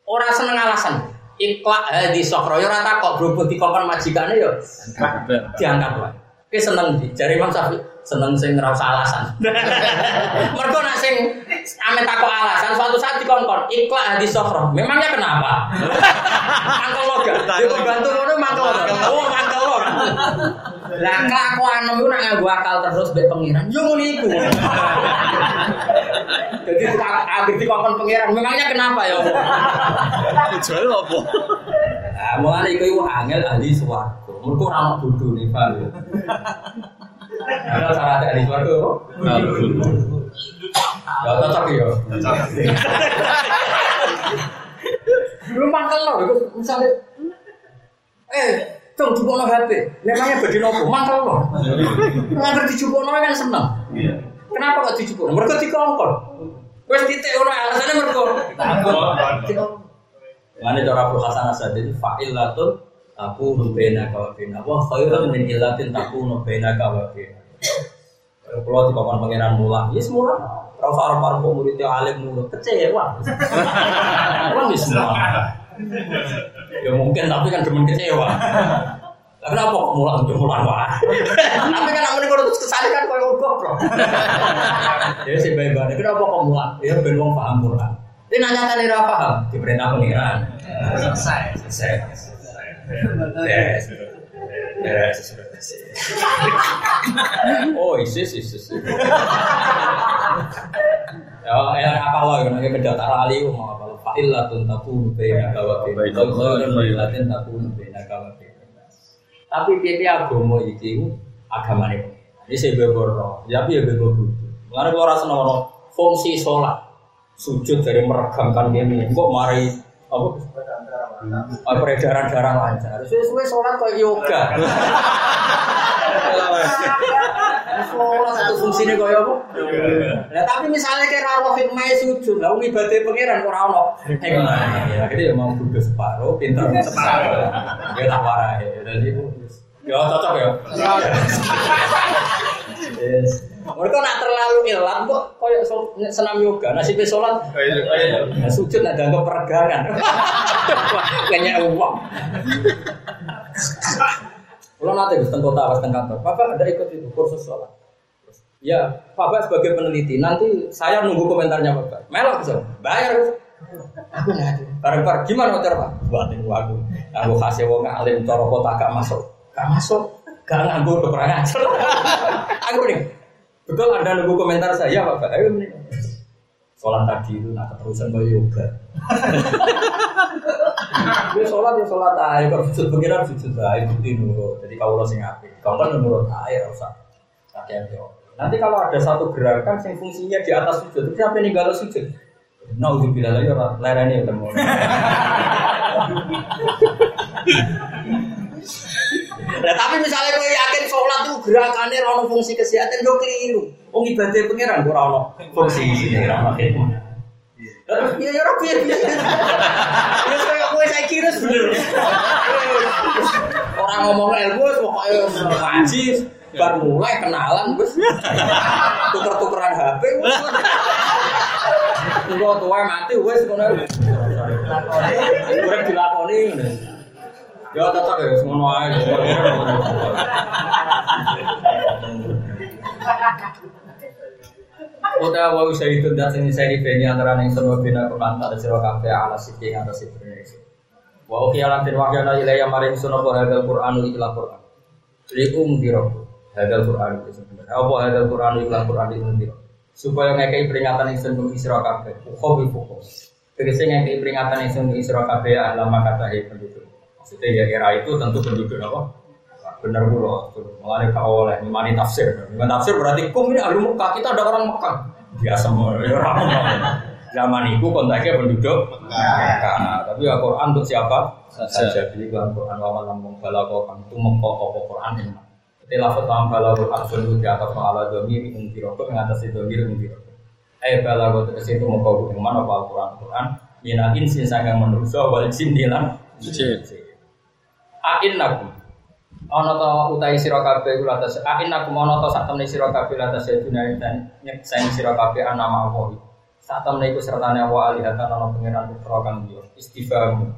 ora seneng alasan. Iqla hadis sokroyo rata kok berubah dikongkon majikannya ya diangkat. Ki seneng di jari Imam Syafi'i, seneng sing ora usah alasan. Mergo nek sing ame takok alasan suatu saat dikongkon, ikhlas hadis sofro. Memangnya kenapa? Mangkel lo gak? Yo bantu ngono mangkel. Oh, mangkel lo. Lah kelakuanmu iku nek nganggo akal terus mbek pengiran, yo ngono iku. Jadi agak dikongkon pengiran, memangnya kenapa ya? Jual opo? Ah, mulane iku angel ahli swarga. Mergo ora ono bodone, Pak. Ada syarat ahli swarga opo? Ya cocok ya. Lu mangkel lho iku misale eh tong jupukno H P. Memangnya badhe nopo? Mangkel lho. Nek dijupukno kan seneng. Iya. Kenapa kok dijupukno? Mergo dikongkon. Wis titik ora alasane mergo. Takon. Mane cara Abul Hasan As-Sadi fa'ilatun aku nubaina kawabina wa khairun min illatin takunu baina kawabina. Kalau dikawal pangeran mulah, ya semula rafa para murid alim mulut kecewa. Wong wis semua. Ya mungkin tapi kan demen kecewa. Karena apa kok mulah untuk mulah wae. Tapi kan amune kok terus kesale kan koyo goblok. Ya sing bae-bae. Kenapa kok mulah? Ya ben wong paham Quran. Ini nanya tadi apa paham? Diperintah pengiran. Selesai, selesai, selesai. Yes, yes, yes. Oh, isis, isis. Ya, yang apa loh? Yang beda tara aliu mau apa? Fa'ilah tuntaku bina kawat bina. Kalau fa'ilah tuntaku bina kawat bina. Tapi tiap-tiap agama itu agama ini. Ini sebebor, tapi ya bebor itu. Karena kalau rasa nomor fungsi sholat. Sujud dari meregangkan kami, kok mari apa? Peredaran darah lancar. Suwe-suwe sholat kayak yoga. Sholat itu fungsinya kayak apa? Nah tapi misalnya kayak rawafid mai sujud, lalu ngibadai pengiran kok rano. Jadi ya mau duduk separuh, pintar separuh. Dia tak parah ya, jadi ya cocok ya. Mereka nak terlalu ilang kok koyo senam yoga, nasibe salat. Nah, sujud nak dianggap peregangan. Kayaknya uang. Kalau nanti di tengkota atau di kantor, Bapak ada ikut itu kursus salat. Ya, Bapak sebagai peneliti, nanti saya nunggu komentarnya Bapak. Melok so, bayar. Aku nanti. Bareng-bareng gimana motor Pak? Buatin waduh. Aku kasih wong alim cara kota gak masuk. Gak masuk. Gak nganggo do perang ajar. Aku ning betul ada nunggu komentar saya Pak. Ayo meni. Salat tadi itu nak keterusan karo yoga. Wis salat yo salat ae kok sujud pengiran sujud ae bukti nurut. Jadi kawula sing apik. Kawula nurut ae ora usah kakean yo. Nanti kalau ada satu gerakan sing fungsinya di atas sujud, itu sampe ninggalo sujud. Nauzubillah lha yo larane ketemu. Nah, tapi misalnya kowe yakin salat itu gerakane ora ono fungsi kesehatan yo keliru. Wong ibadah pengiran ora ono fungsi pengiran. Terus ya yo ora piye-piye. Terus koyo kowe saiki terus bener. Ora ngomong ilmu wis pokoke ngaji bar mulai kenalan wis tuker-tukeran H P wis. Engko tuwa mati wis ngono. Ora dilakoni ngono. Ya tetap ya, semuanya aja. Udah wawu syaitu dan seni saya dipeni antara yang seluruh bina kebantar siro kafe ala siti atas siti wawu kialatin wakiana ilai yang marim sunopo hadal qur'anu ikilah qur'an li'um diroh hadal qur'anu apa hadal qur'anu ikilah qur'an li'um diroh supaya ngekei peringatan yang seluruh isro kafe ukobi fokus terus ngekei peringatan yang seluruh isro kafe ahlama kata hei penduduk. Jadi ya era itu tentu penduduk apa? Benar pula. Mulai kaoleh, memani tafsir. Memani tafsir berarti kum ini ahli Mekah, kita ada orang Mekah. Dia semua orang Mekah. Zaman itu kontaknya penduduk Mekah. Tapi Al-Quran untuk siapa? Saja. Jadi Al-Quran lawan lambung balakokan itu Mekah apa Quran ini. Jadi lafaz tam balakul abdul di atas ala domir umtiroko mengatasi domir umtiroko. Eh balakul itu Mekah yang mana Al-Quran Quran? Mina insin sangat menurut saya balik sindilan. Ain nakum, ono to utai siro kafe ulatas. Ain nakum ono to saat temui siro kafe ulatas itu naik dan nyeksain siro kafe anama awal. Saat temui ikut serta nyawa alihatan ono pengiran berperokan dia. Istighfamu,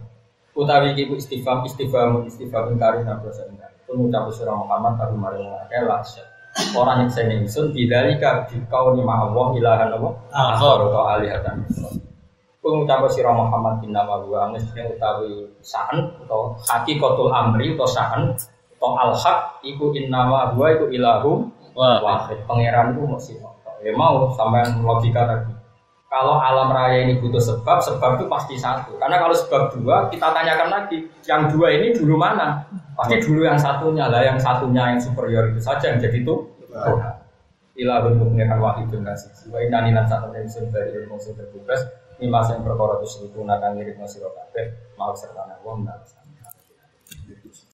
utawi ibu istighfam, istighfamu, istighfam ingkarin dan bersenang. mengucapkan surah Muhammad tapi maring akela orang yang saya ingsun tidak lika dikau nima Allah ilahan Allah akhor atau alihatan pengucapan sirah Muhammad bin Nawawi anges yang utawi sa'an atau hakikatul amri atau sa'an atau al-haq iku innama huwa iku ilahum wahid pangeran itu mesti ya mau sampai logika tadi kalau alam raya ini butuh sebab sebab itu pasti satu karena kalau sebab dua kita tanyakan lagi yang dua ini dulu mana pasti dulu yang satunya lah yang satunya yang superior itu saja yang jadi itu ilahun pangeran wahidun nasib wa inna lillahi wa inna ilaihi raji'un. Ini mas yang berkorotus itu gunakan mirip masih rokaat, mau serta nawa mendapat.